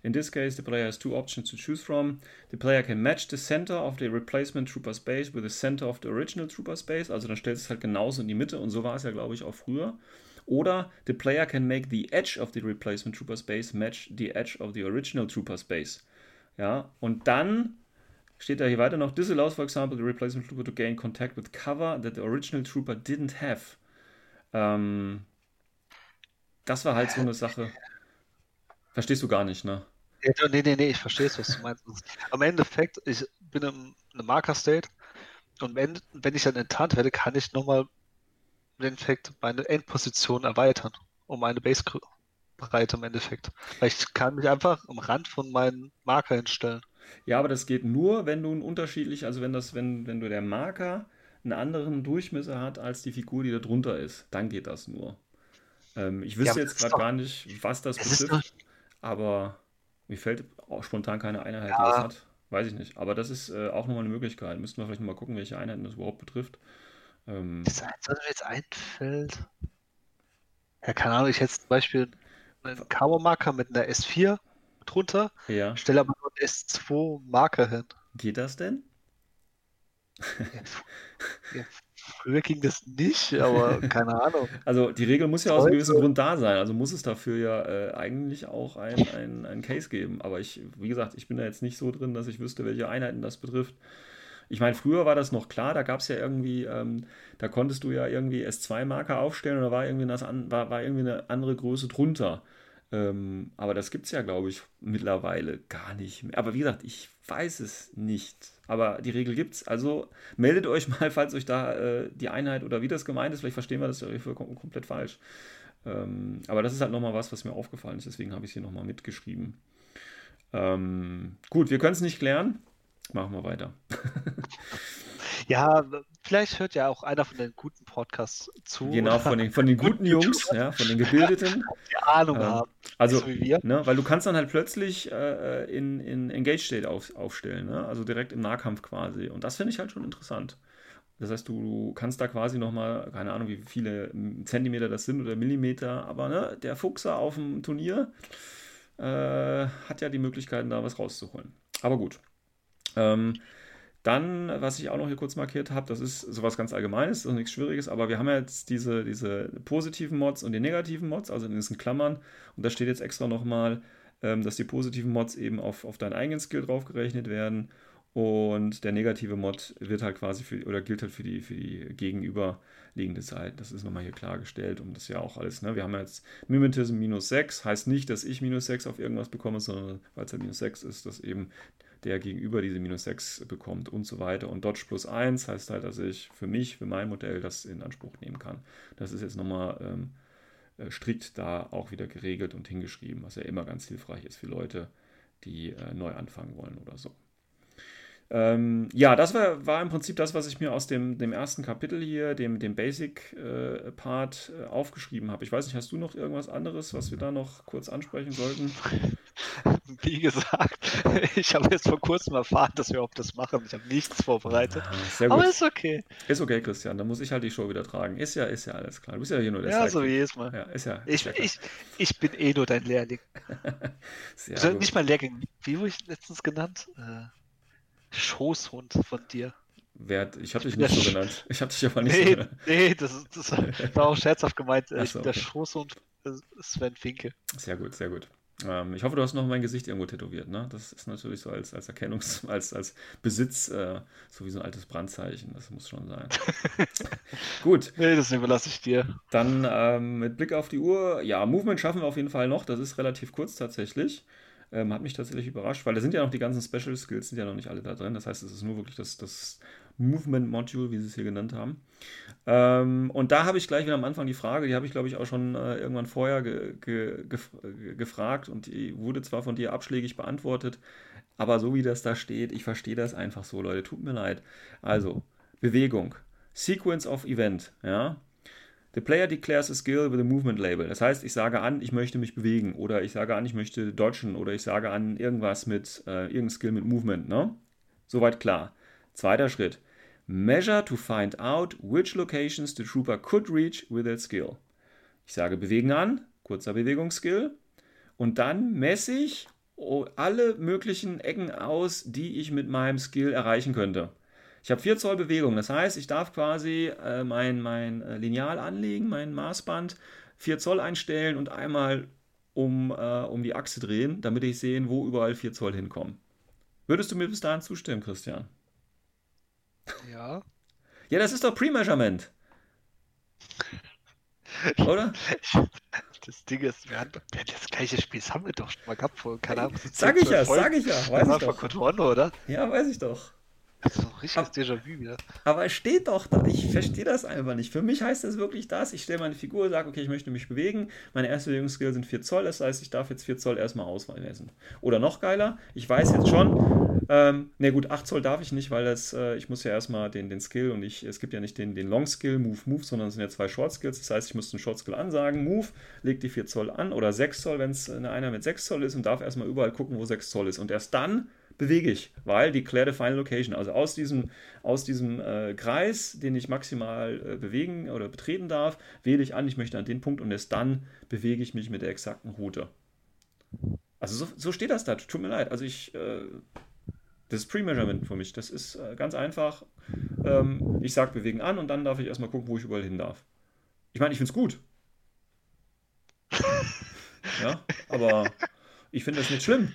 In this case, the player has two options to choose from. The player can match the center of the replacement trooper's base with the center of the original trooper's base. Also dann stellst du es halt genauso in die Mitte und so war es ja, glaube ich, auch früher. Oder the player can make the edge of the replacement trooper's base match the edge of the original trooper's base. Ja, und dann steht da hier weiter noch, this allows for example the replacement trooper to gain contact with cover that the original trooper didn't have. Das war halt so eine Sache. Verstehst du gar nicht, ne? Nee, ich verstehe es, was du meinst. Am Endeffekt, ich bin in einem Marker-State und wenn ich dann enttarnt werde, kann ich nochmal im Endeffekt meine Endposition erweitern, um meine Basebreite im Endeffekt. Weil ich kann mich einfach am Rand von meinem Marker hinstellen. Ja, aber das geht nur, wenn du wenn du der Marker einen anderen Durchmesser hat als die Figur, die da drunter ist, dann geht das nur. Ich wüsste jetzt gerade gar nicht, was das betrifft, aber mir fällt auch spontan keine Einheit, die das hat. Weiß ich nicht. Aber das ist auch nochmal eine Möglichkeit. Müssten wir vielleicht nochmal gucken, welche Einheiten das überhaupt betrifft. Das heißt, was mir jetzt einfällt. Ja, keine Ahnung, ich hätte zum Beispiel einen Camo-Marker mit einer S4 drunter, stelle aber nur einen S2-Marker hin. Geht das denn? Ja, früher ging das nicht, aber keine Ahnung. Also die Regel muss ja aus einem gewissen Grund da sein, also muss es dafür ja eigentlich auch ein Case geben, aber wie gesagt, ich bin da jetzt nicht so drin, dass ich wüsste, welche Einheiten das betrifft. Ich meine, früher war das noch klar, da gab es ja irgendwie, da konntest du ja irgendwie S2-Marker aufstellen oder war irgendwie eine andere Größe drunter. Aber das gibt es ja, glaube ich, mittlerweile gar nicht mehr. Aber wie gesagt, ich weiß es nicht. Aber die Regel gibt's. Also meldet euch mal, falls euch da die Einheit oder wie das gemeint ist. Vielleicht verstehen wir das ja komplett falsch. Aber das ist halt nochmal was mir aufgefallen ist. Deswegen habe ich es hier nochmal mitgeschrieben. Gut, wir können es nicht klären. Jetzt machen wir weiter. Ja, vielleicht hört ja auch einer von den guten Podcasts zu. Genau, von den guten Jungs, ja, von den Gebildeten. Die Ahnung haben, also, so wie wir. Ne, weil du kannst dann halt plötzlich in Engage State aufstellen, ne? Also direkt im Nahkampf quasi. Und das finde ich halt schon interessant. Das heißt, du kannst da quasi nochmal, keine Ahnung, wie viele Zentimeter das sind oder Millimeter, aber ne, der Fuchser auf dem Turnier hat ja die Möglichkeiten, da was rauszuholen. Aber gut. Dann, was ich auch noch hier kurz markiert habe, das ist sowas ganz Allgemeines, das ist nichts Schwieriges, aber wir haben ja jetzt diese positiven Mods und die negativen Mods, also in diesen Klammern, und da steht jetzt extra nochmal, dass die positiven Mods eben auf deinen eigenen Skill draufgerechnet werden und der negative Mod wird halt quasi gilt halt für die gegenüberliegende Seite. Das ist nochmal hier klargestellt, um das ja auch alles, ne? Wir haben ja jetzt Mimetism -6, heißt nicht, dass ich -6 auf irgendwas bekomme, sondern weil es ja -6 ist, dass eben der gegenüber diese -6 bekommt und so weiter. Und Dodge +1 heißt halt, dass ich für mein Modell das in Anspruch nehmen kann. Das ist jetzt nochmal strikt da auch wieder geregelt und hingeschrieben, was ja immer ganz hilfreich ist für Leute, die neu anfangen wollen oder so. Ja, das war im Prinzip das, was ich mir aus dem ersten Kapitel hier, dem Basic-Part aufgeschrieben habe. Ich weiß nicht, hast du noch irgendwas anderes, was wir da noch kurz ansprechen sollten? Wie gesagt, ich habe jetzt vor kurzem erfahren, dass wir überhaupt das machen. Ich habe nichts vorbereitet. Ah, sehr gut. Aber ist okay. Ist okay, Christian. Da muss ich halt die Show wieder tragen. Ist ja alles klar. Du bist ja hier nur der Sidekick. Ja, so wie jedes Mal. Ja, ist ja, ich bin eh nur dein Lehrling. Sehr gut. Nicht mal Lehrling. Wie wurde ich letztens genannt? Schoßhund von dir. Ich habe dich nicht so genannt. Ich habe dich aber nicht so genannt. Nee, das war auch scherzhaft gemeint. Ach so, ich bin der Schoßhund Sven Finke. Sehr gut, sehr gut. Ich hoffe, du hast noch mein Gesicht irgendwo tätowiert, ne? Das ist natürlich so als als Besitz, so wie so ein altes Brandzeichen. Das muss schon sein. Gut. Nee, das überlasse ich dir. Dann mit Blick auf die Uhr. Ja, Movement schaffen wir auf jeden Fall noch. Das ist relativ kurz tatsächlich. Hat mich tatsächlich überrascht, weil da sind ja noch die ganzen Special Skills, sind ja noch nicht alle da drin. Das heißt, es ist nur wirklich das Movement-Module, wie sie es hier genannt haben. Und da habe ich gleich wieder am Anfang die Frage, die habe ich, glaube ich, auch schon irgendwann vorher gefragt und die wurde zwar von dir abschlägig beantwortet, aber so wie das da steht, ich verstehe das einfach so, Leute, tut mir leid. Also, Bewegung, Sequence of Event, ja. The player declares a skill with a movement label. Das heißt, ich sage an, ich möchte mich bewegen oder ich sage an, ich möchte dodgen oder ich sage an, irgendwas mit, irgendein Skill mit Movement, ne? Soweit klar. Zweiter Schritt. Measure to find out which locations the trooper could reach with that skill. Ich sage bewegen an, kurzer Bewegungsskill und dann messe ich alle möglichen Ecken aus, die ich mit meinem Skill erreichen könnte. Ich habe 4 Zoll Bewegung, das heißt, ich darf quasi mein Lineal anlegen, mein Maßband, 4 Zoll einstellen und einmal um die Achse drehen, damit ich sehe, wo überall 4 Zoll hinkommen. Würdest du mir bis dahin zustimmen, Christian? Ja. Ja, das ist doch Pre-Measurement. Oder? Das Ding ist, wir hatten das gleiche Spiel, das haben wir doch schon mal gehabt. Keine Ahnung, sag ich ja. Weiß ich doch. Code One, oder? Ja, weiß ich doch. Das ist doch richtiges Déjà-vu wieder. Aber es steht doch da. Ich verstehe das einfach nicht. Für mich heißt das wirklich das. Ich stelle meine Figur, sage, okay, ich möchte mich bewegen. Meine erste Bewegungsskill sind 4 Zoll. Das heißt, ich darf jetzt 4 Zoll erstmal auswählen lassen. Oder noch geiler, ich weiß jetzt schon, 8 Zoll darf ich nicht, weil ich muss ja erstmal den Skill und es gibt ja nicht den Long-Skill, Move, sondern es sind ja 2 Short-Skills. Das heißt, ich muss den Short-Skill ansagen, Move, leg die 4 Zoll an oder 6 Zoll, wenn es einer mit 6 Zoll ist und darf erstmal überall gucken, wo 6 Zoll ist. Und erst dann bewege ich, weil declare the final location, also aus diesem Kreis, den ich maximal bewegen oder betreten darf, wähle ich an, ich möchte an den Punkt und erst dann bewege ich mich mit der exakten Route. Also so steht das da, tut mir leid. Also das ist Pre-Measurement für mich, das ist ganz einfach. Ich sage bewegen an und dann darf ich erstmal gucken, wo ich überall hin darf. Ich meine, ich finde es gut. Ja, aber ich finde das nicht schlimm.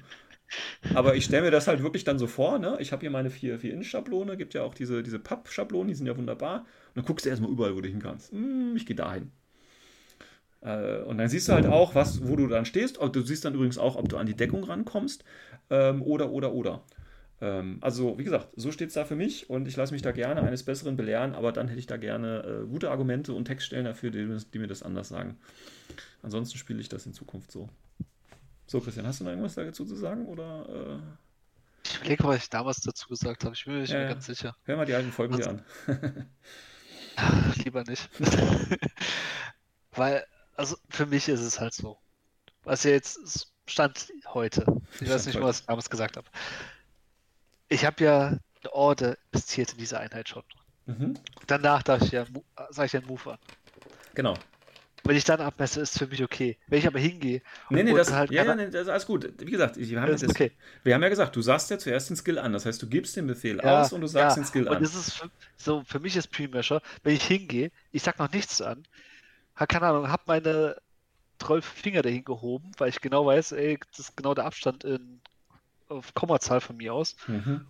Aber ich stelle mir das halt wirklich dann so vor, ne? Ich habe hier meine 4-Inch-Schablone, gibt ja auch diese Papp-Schablonen, die sind ja wunderbar. Und dann guckst du erstmal überall, wo du hin kannst. Ich gehe da hin. Und dann siehst du halt auch, wo du dann stehst. Du siehst dann übrigens auch, ob du an die Deckung rankommst. Oder. Also, wie gesagt, so steht es da für mich und ich lasse mich da gerne eines Besseren belehren, aber dann hätte ich da gerne gute Argumente und Textstellen dafür, die mir das anders sagen. Ansonsten spiele ich das in Zukunft so. So, Christian, hast du noch irgendwas dazu zu sagen? Oder, Ich überlege, was ich damals dazu gesagt habe. Ich bin mir nicht mehr ganz sicher. Hör mal die alten Folgen dir an. Ach, lieber nicht. Weil, also für mich ist es halt so. Was ja jetzt stand heute. Ich weiß nicht, was ich damals gesagt habe. Ich habe ja eine Order investiert in diese Einheit schon. Mhm. Danach sage ich ja einen Move an. Genau. Wenn ich dann abmesse, ist es für mich okay. Wenn ich aber hingehe... das ist alles gut. Wie gesagt, wir haben ja gesagt, du sagst ja zuerst den Skill an. Das heißt, du gibst den Befehl aus und du sagst den Skill an. Und das ist für mich ist Pre-Measure, wenn ich hingehe, ich sag noch nichts an, keine Ahnung, hab meine 12 Finger dahin gehoben, weil ich genau weiß, das ist genau der Abstand auf Kommazahl von mir aus. Mhm.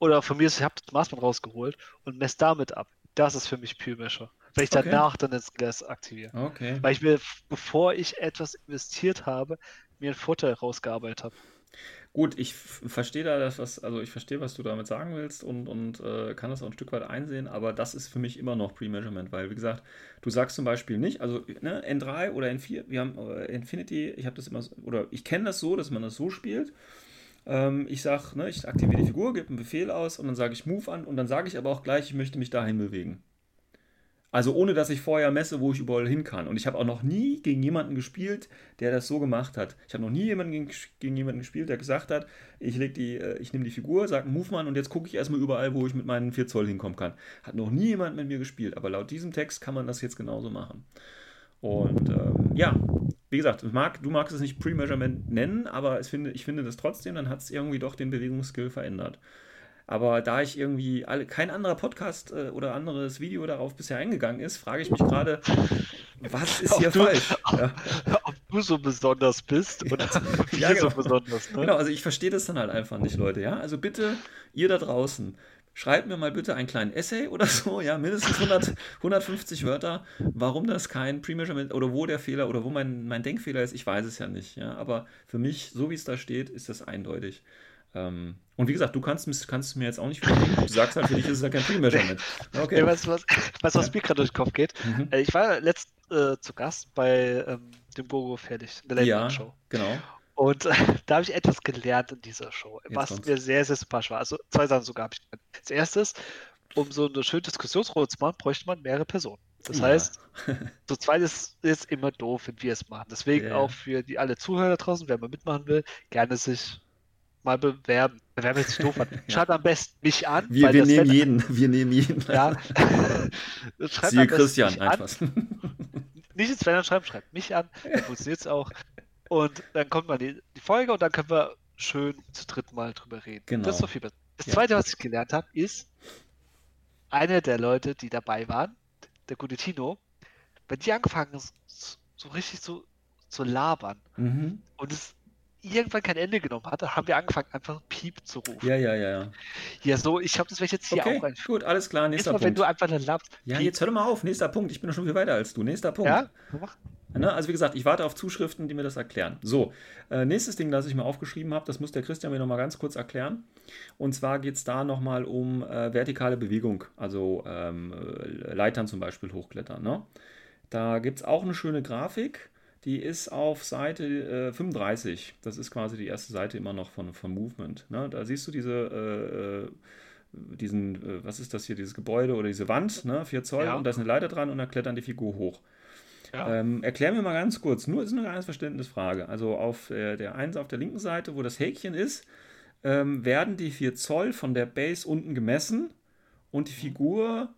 Oder von mir ist, ich habe das Maßband rausgeholt und messe damit ab. Das ist für mich Pre-Measure. Wenn ich danach dann das Gas aktiviere. Okay. Weil ich mir, bevor ich etwas investiert habe, mir einen Vorteil rausgearbeitet habe. Gut, ich verstehe was du damit sagen willst und kann das auch ein Stück weit einsehen, aber das ist für mich immer noch Pre-Measurement, weil, wie gesagt, du sagst zum Beispiel nicht, also N3 oder N4, wir haben Infinity, ich kenne das so, dass man das so spielt. Ich sage, ich aktiviere die Figur, gebe einen Befehl aus und dann sage ich Move an und dann sage ich aber auch gleich, ich möchte mich dahin bewegen. Also ohne, dass ich vorher messe, wo ich überall hin kann. Und ich habe auch noch nie gegen jemanden gespielt, der das so gemacht hat. Ich habe noch nie gegen jemanden gespielt, der gesagt hat, ich nehme die Figur, sage Move Man und jetzt gucke ich erstmal überall, wo ich mit meinen 4 Zoll hinkommen kann. Hat noch nie jemand mit mir gespielt. Aber laut diesem Text kann man das jetzt genauso machen. Und wie gesagt, du magst es nicht Pre-Measurement nennen, aber ich finde das trotzdem, dann hat es irgendwie doch den Bewegungsskill verändert. Aber da ich irgendwie kein anderer Podcast oder anderes Video darauf bisher eingegangen ist, frage ich mich gerade, was ist hier falsch? Ob du so besonders bist oder wir so besonders. Ne? Genau, also ich verstehe das dann halt einfach nicht, Leute. Ja? Also bitte, ihr da draußen, schreibt mir mal bitte einen kleinen Essay oder so, ja, mindestens 150 Wörter, warum das kein Pre-Measurement oder wo der Fehler oder wo mein Denkfehler ist, ich weiß es ja nicht. Ja? Aber für mich, so wie es da steht, ist das eindeutig. Und wie gesagt, du kannst mir jetzt auch nicht widerlegen. Du sagst halt, für dich ist es ja kein Pre-Measurement. Okay. Ja, was mir gerade durch den Kopf geht. Mhm. Ich war letztens zu Gast bei dem Gogo fertig, der Late-Night-Show. Genau. Und da habe ich etwas gelernt in dieser Show, was mir sehr, sehr sympathisch war. Also 2 Sachen sogar habe ich gelernt. Als erstes, um so eine schöne Diskussionsrunde zu machen, bräuchte man mehrere Personen. Das heißt, zu zweit ist es immer doof, wenn wir es machen. Deswegen auch für alle Zuhörer da draußen, wer mal mitmachen will, gerne sich mal bewerben. Bewerben ist doof an. Schreibt am besten mich an. Wir nehmen jeden. Ja. Schreibt Sie Christian einfach. Nicht ins Fan schreiben, schreibt mich an. Dann funktioniert es auch. Und dann kommt mal die Folge und dann können wir schön zu dritt mal drüber reden. Genau. Das ist so viel besser. Das Zweite, was ich gelernt habe, ist, einer der Leute, die dabei waren, der gute Tino, wenn die angefangen haben, so richtig zu labern und es irgendwann kein Ende genommen hatte, haben wir angefangen, einfach Piep zu rufen. Ja. Ja, so, ich glaube, das werde ich jetzt hier auch einführen. Gut, alles klar, nächster Punkt. Wenn du einfach dann labst. Ja, Piep. Jetzt hör doch mal auf, nächster Punkt. Ich bin doch schon viel weiter als du. Nächster Punkt. Ja, mach. Also wie gesagt, ich warte auf Zuschriften, die mir das erklären. So, nächstes Ding, das ich mir aufgeschrieben habe, das muss der Christian mir nochmal ganz kurz erklären. Und zwar geht es da nochmal um vertikale Bewegung, also Leitern zum Beispiel hochklettern. Ne? Da gibt es auch eine schöne Grafik. Die ist auf Seite 35. Das ist quasi die erste Seite immer noch von Movement. Ne? Da siehst du was ist das hier, dieses Gebäude oder diese Wand, ne? 4 Zoll und da ist eine Leiter dran und da klettern die Figur hoch. Ja. Erklär mir mal ganz kurz, nur ist eine ganz Verständnisfrage. Also auf der einen Seite, auf der linken Seite, wo das Häkchen ist, werden die 4 Zoll von der Base unten gemessen und die Figur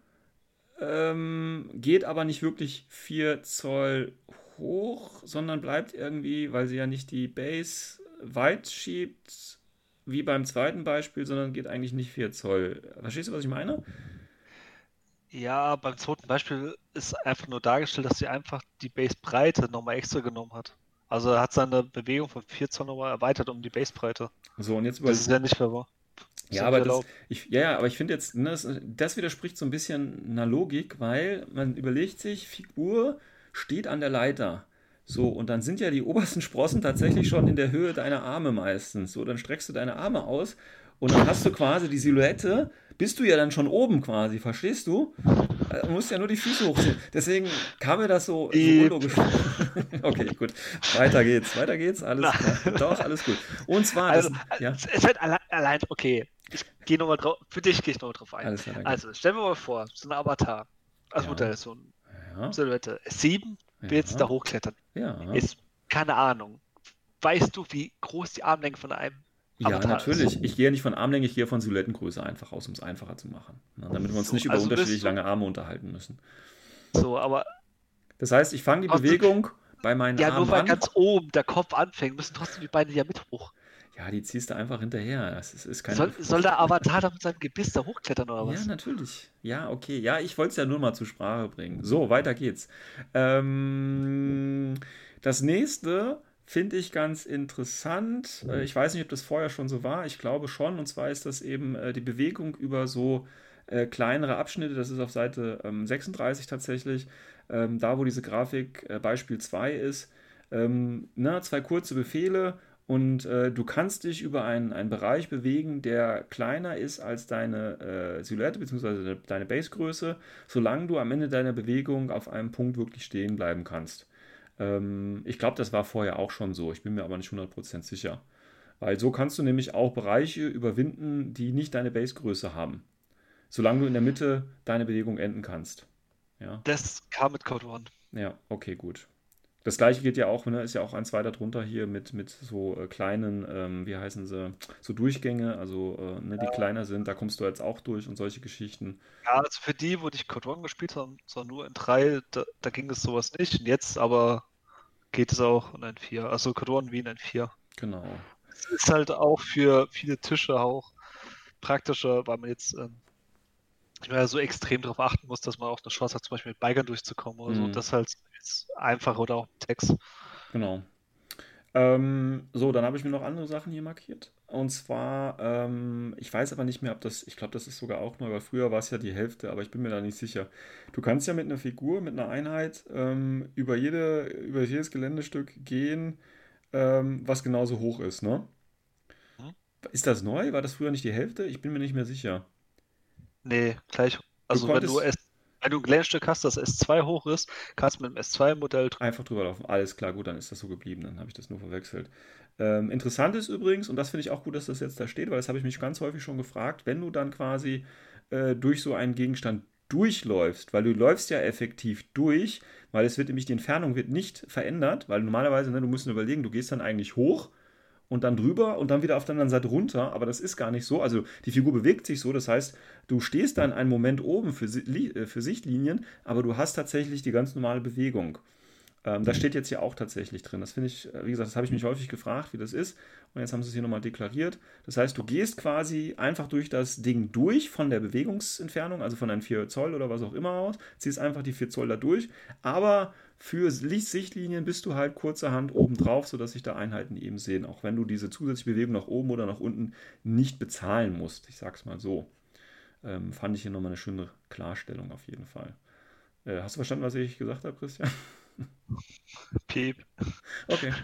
geht aber nicht wirklich 4 Zoll hoch, sondern bleibt irgendwie, weil sie ja nicht die Base weit schiebt, wie beim zweiten Beispiel, sondern geht eigentlich nicht 4 Zoll. Verstehst du, was ich meine? Ja, beim zweiten Beispiel ist einfach nur dargestellt, dass sie einfach die Basebreite nochmal extra genommen hat. Also er hat seine Bewegung von 4 Zoll nochmal erweitert um die Basebreite. So, und jetzt das ist ja nicht mehr wahr. Aber ich finde jetzt, ne, das widerspricht so ein bisschen einer Logik, weil man überlegt sich, Figur steht an der Leiter. So, und dann sind ja die obersten Sprossen tatsächlich schon in der Höhe deiner Arme meistens. So, dann streckst du deine Arme aus und dann hast du quasi die Silhouette bist du ja dann schon oben quasi, verstehst du? Du musst ja nur die Füße hochziehen. Deswegen kam mir das so unlogisch. Okay, gut. Weiter geht's. Alles klar. Doch, alles gut. Und zwar... Also, das, ja. Es wird allein... Okay, für dich gehe ich nochmal drauf ein. Alles klar, also, stellen wir mal vor, so ein Avatar. Also, da ist so ein Silhouette. 7 willst du da hochklettern. Ja. Ist, keine Ahnung. Weißt du, wie groß die Armlänge von einem Avatar ist? Ja, natürlich. Ist? Ich gehe nicht von Armlänge, ich gehe von Silhouettengröße einfach aus, um es einfacher zu machen. Na, damit wir uns nicht über unterschiedlich lange Arme unterhalten müssen. So, aber... Das heißt, ich fange die Bewegung bei meinen Armen an. Ja, nur weil ganz oben der Kopf anfängt, müssen trotzdem die Beine ja mit hoch. Ja, die ziehst du einfach hinterher. Das ist keine soll der Avatar da mit seinem Gebiss da hochklettern oder was? Ja, natürlich. Ja, okay. Ja, ich wollte es ja nur mal zur Sprache bringen. So, weiter geht's. Das nächste finde ich ganz interessant. Ich weiß nicht, ob das vorher schon so war. Ich glaube schon. Und zwar ist das eben die Bewegung über so kleinere Abschnitte. Das ist auf Seite 36 tatsächlich. Da, wo diese Grafik Beispiel 2 ist. 2 kurze Befehle. Und du kannst dich über einen Bereich bewegen, der kleiner ist als deine Silhouette bzw. deine Basegröße, solange du am Ende deiner Bewegung auf einem Punkt wirklich stehen bleiben kannst. Ich glaube, das war vorher auch schon so. Ich bin mir aber nicht 100% sicher. Weil so kannst du nämlich auch Bereiche überwinden, die nicht deine Basegröße haben. Solange du in der Mitte deine Bewegung enden kannst. Ja. Das kam mit Code One. Ja, okay, gut. Das gleiche geht ja auch, ne, ist ja auch ein zweiter drunter hier mit so kleinen, so Durchgänge, die kleiner sind, da kommst du jetzt auch durch und solche Geschichten. Ja, also für die, wo dich Code One gespielt haben, sondern nur in 3, da ging es sowas nicht. Und jetzt aber geht es auch in ein 4, also Code One wie in ein 4. Genau. Das ist halt auch für viele Tische auch praktischer, weil man jetzt so extrem darauf achten muss, dass man auch eine Chance hat, zum Beispiel mit Bikern durchzukommen oder so. Das halt ist einfach oder auch Text. Genau. Dann habe ich mir noch andere Sachen hier markiert. Und zwar, ich weiß aber nicht mehr, ich glaube, das ist sogar auch neu, weil früher war es ja die Hälfte, aber ich bin mir da nicht sicher. Du kannst ja mit einer Figur, mit einer Einheit über jedes Geländestück gehen, was genauso hoch ist, ne? Hm? Ist das neu? War das früher nicht die Hälfte? Ich bin mir nicht mehr sicher. Nee, gleich. Also wenn du ein Geländestück hast, das S2 hoch ist, kannst du mit dem S2-Modell einfach drüber laufen. Alles klar, gut, dann ist das so geblieben. Dann habe ich das nur verwechselt. Interessant ist übrigens, und das finde ich auch gut, dass das jetzt da steht, weil das habe ich mich ganz häufig schon gefragt, wenn du dann quasi durch so einen Gegenstand durchläufst, weil du läufst ja effektiv durch, weil es wird nämlich, die Entfernung wird nicht verändert, weil normalerweise, du musst überlegen, du gehst dann eigentlich hoch, und dann drüber und dann wieder auf der anderen Seite runter, aber das ist gar nicht so, also die Figur bewegt sich so, das heißt, du stehst dann einen Moment oben für Sichtlinien, aber du hast tatsächlich die ganz normale Bewegung. Das steht jetzt hier auch tatsächlich drin, das finde ich, wie gesagt, das habe ich mich häufig gefragt, wie das ist und jetzt haben sie es hier nochmal deklariert, das heißt, du gehst quasi einfach durch das Ding durch von der Bewegungsentfernung, also von deinen 4 Zoll oder was auch immer aus, ziehst einfach die 4 Zoll da durch, aber für Sichtlinien bist du halt kurzerhand oben drauf, sodass sich da Einheiten eben sehen, auch wenn du diese zusätzliche Bewegung nach oben oder nach unten nicht bezahlen musst. Ich sag's mal so. Fand ich hier nochmal eine schöne Klarstellung auf jeden Fall. Hast du verstanden, was ich gesagt habe, Christian? Piep. Okay.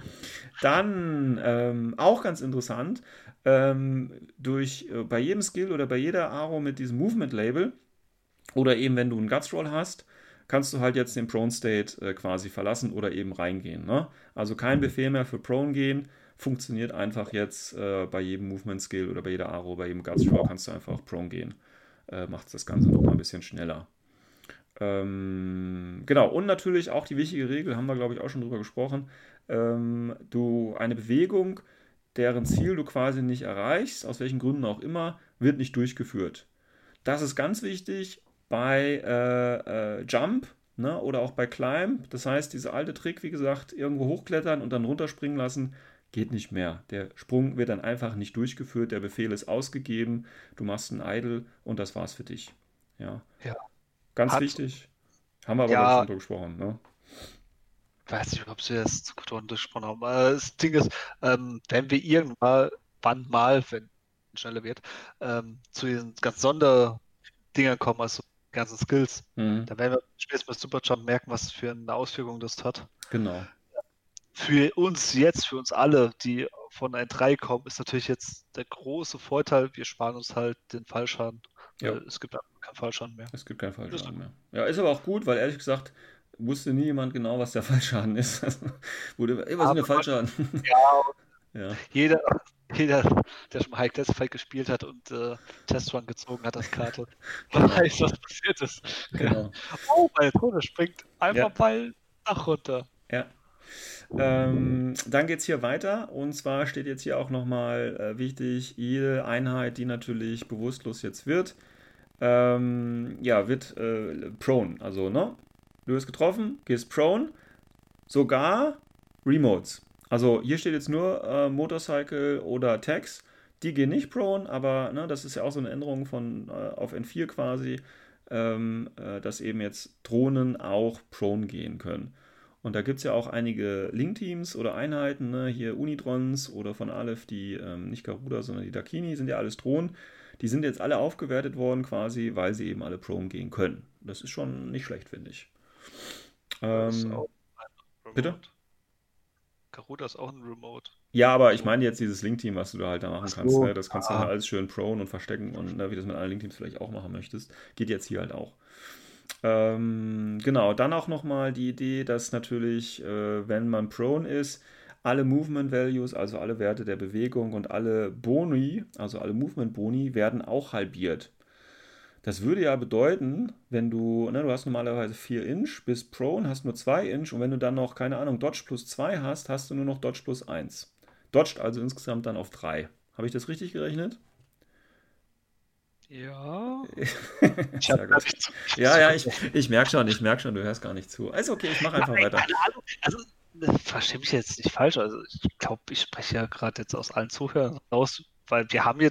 Dann auch ganz interessant, bei jedem Skill oder bei jeder Aro mit diesem Movement-Label oder eben wenn du einen Guts-Roll hast, kannst du halt jetzt den Prone-State quasi verlassen oder eben reingehen. Ne? Also kein Befehl mehr für Prone gehen, funktioniert einfach jetzt bei jedem Movement-Skill oder bei jeder Aro, bei jedem Guts-Roll kannst du einfach Prone gehen. Macht das Ganze nochmal ein bisschen schneller. Genau, und natürlich auch die wichtige Regel, haben wir glaube ich auch schon drüber gesprochen, eine Bewegung, deren Ziel du quasi nicht erreichst, aus welchen Gründen auch immer, wird nicht durchgeführt. Das ist ganz wichtig, bei Jump oder auch bei Climb. Das heißt, dieser alte Trick, wie gesagt, irgendwo hochklettern und dann runterspringen lassen, geht nicht mehr. Der Sprung wird dann einfach nicht durchgeführt, der Befehl ist ausgegeben, du machst einen Idle und das war's für dich. Ja. Ganz wichtig. Haben wir aber auch schon drüber gesprochen. Ne? Ich weiß nicht, ob sie das gut durchgesprochen haben. Das Ding ist, wenn wir wenn es schneller wird, zu diesen ganz Dinger kommen, also ganzen Skills. Da werden wir spätestens bei Superjump merken, was für eine Auswirkung das hat. Genau. Für uns alle, die von 1.3 kommen, ist natürlich jetzt der große Vorteil, wir sparen uns halt den Fallschaden Ja. Es gibt keinen Fallschaden mehr. Es gibt keinen Fallschaden mehr. Ja, ist aber auch gut, weil ehrlich gesagt wusste nie jemand genau, was der Fallschaden ist. Wurde immer so eine Fallschaden. Ja, ja. Jeder, der schon mal High Classified gespielt hat und Testrun gezogen hat als Karte, weiß, was passiert ist. Genau. Oh, meine Tone springt einfach Ball nach runter. Ja. Dann geht es hier weiter, und zwar steht jetzt hier auch nochmal wichtig, jede Einheit, die natürlich bewusstlos jetzt wird, wird prone, also ne? Du wirst getroffen, gehst prone, sogar Remotes. Also hier steht jetzt nur Motorcycle oder Tags, die gehen nicht prone, aber ne, das ist ja auch so eine Änderung von auf N4 quasi, dass eben jetzt Drohnen auch prone gehen können. Und da gibt es ja auch einige Link-Teams oder Einheiten, ne? Hier Unitrons oder von Aleph, die nicht Garuda, sondern die Dakini, sind ja alles Drohnen. Die sind jetzt alle aufgewertet worden quasi, weil sie eben alle prone gehen können. Das ist schon nicht schlecht, finde ich. Bitte? Garuda ist auch ein Remote. Ja, aber ich meine jetzt dieses Link-Team, was du da halt da machen kannst. Ne? Das kannst du halt alles schön prone und verstecken und ne, wie das mit allen Link-Teams vielleicht auch machen möchtest. Geht jetzt hier halt auch. Genau, dann auch nochmal die Idee, dass natürlich, wenn man prone ist, alle Movement Values, also alle Werte der Bewegung und alle Boni, also alle Movement Boni, werden auch halbiert. Das würde ja bedeuten, wenn du hast normalerweise 4 Inch, bist prone, hast nur 2 Inch und wenn du dann noch, keine Ahnung, Dodge plus 2 hast, hast du nur noch Dodge plus 1. Dodged also insgesamt dann auf 3. Habe ich das richtig gerechnet? Ja. Ich merke schon, du hörst gar nicht zu. Also okay, ich mache einfach weiter. Keine Ahnung. Also verstehe mich jetzt nicht falsch. Also ich glaube, ich spreche ja gerade jetzt aus allen Zuhörern raus, weil wir haben ja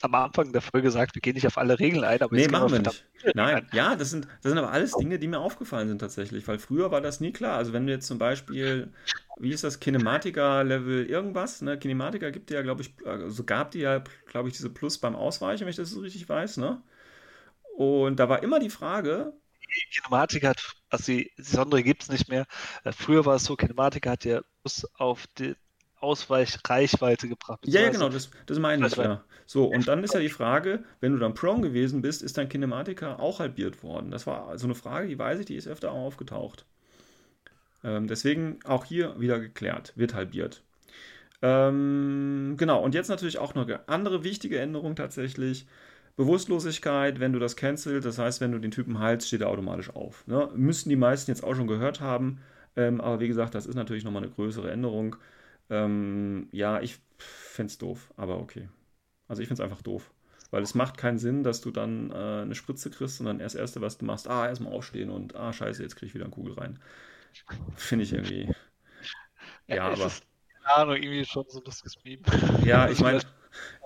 am Anfang der Folge gesagt, wir gehen nicht auf alle Regeln ein. Aber nee, machen wir nicht. Nein, ja, das sind aber alles Dinge, die mir aufgefallen sind tatsächlich, weil früher war das nie klar. Also wenn du jetzt zum Beispiel, wie ist das, Kinematiker-Level irgendwas? Ne? Kinematiker gibt dir ja, gab die diese Plus beim Ausweichen, wenn ich das so richtig weiß, ne? Und da war immer die Frage... Kinematiker hat, also die Sondere gibt es nicht mehr. Früher war es so, Kinematiker hat ja Plus auf die Ausweichreichweite gebracht. Ja, genau, das meine ich, ja. So, und dann ist ja die Frage, wenn du dann prone gewesen bist, ist dein Kinematiker auch halbiert worden? Das war so eine Frage, die weiß ich, die ist öfter auch aufgetaucht. Deswegen auch hier wieder geklärt, wird halbiert. Genau, und jetzt natürlich auch noch eine andere wichtige Änderung tatsächlich. Bewusstlosigkeit, wenn du das cancelst, das heißt, wenn du den Typen heilst, steht er automatisch auf. Ne? Müssen die meisten jetzt auch schon gehört haben, aber wie gesagt, das ist natürlich nochmal eine größere Änderung. Ich fände es doof, aber okay. Also ich finde es einfach doof, weil es macht keinen Sinn, dass du dann eine Spritze kriegst und dann das Erste, was du machst, erstmal aufstehen und scheiße, jetzt krieg ich wieder eine Kugel rein. Finde ich irgendwie. Ja, aber. Keine Ahnung, irgendwie schon so lustiges Meme. Ja, ich meine,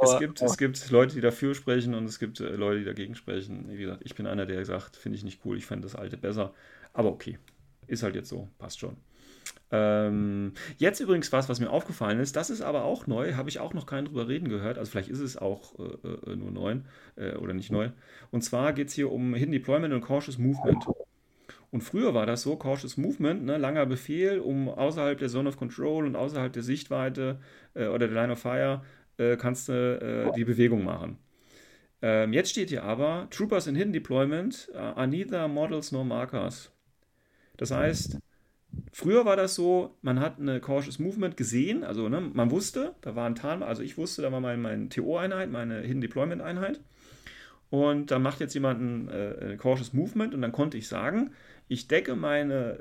es gibt Leute, die dafür sprechen und es gibt Leute, die dagegen sprechen. Wie gesagt, ich bin einer, der sagt, finde ich nicht cool, ich fände das alte besser. Aber okay, ist halt jetzt so, passt schon. Jetzt übrigens was mir aufgefallen ist, das ist aber auch neu, habe ich auch noch keinen drüber reden gehört, also vielleicht ist es auch nur neu oder nicht neu. Und zwar geht es hier um Hidden Deployment und Cautious Movement. Und früher war das so, Cautious Movement, ne, langer Befehl, um außerhalb der Zone of Control und außerhalb der Sichtweite oder der Line of Fire kannst du die Bewegung machen. Jetzt steht hier aber, Troopers in Hidden Deployment are neither models nor markers. Das heißt... Früher war das so, man hat eine Cautious Movement gesehen, also ne, man wusste, da war ein Tarn, also ich wusste, da war meine TO-Einheit, meine Hidden Deployment-Einheit und dann macht jetzt jemand ein Cautious Movement und dann konnte ich sagen, ich decke meine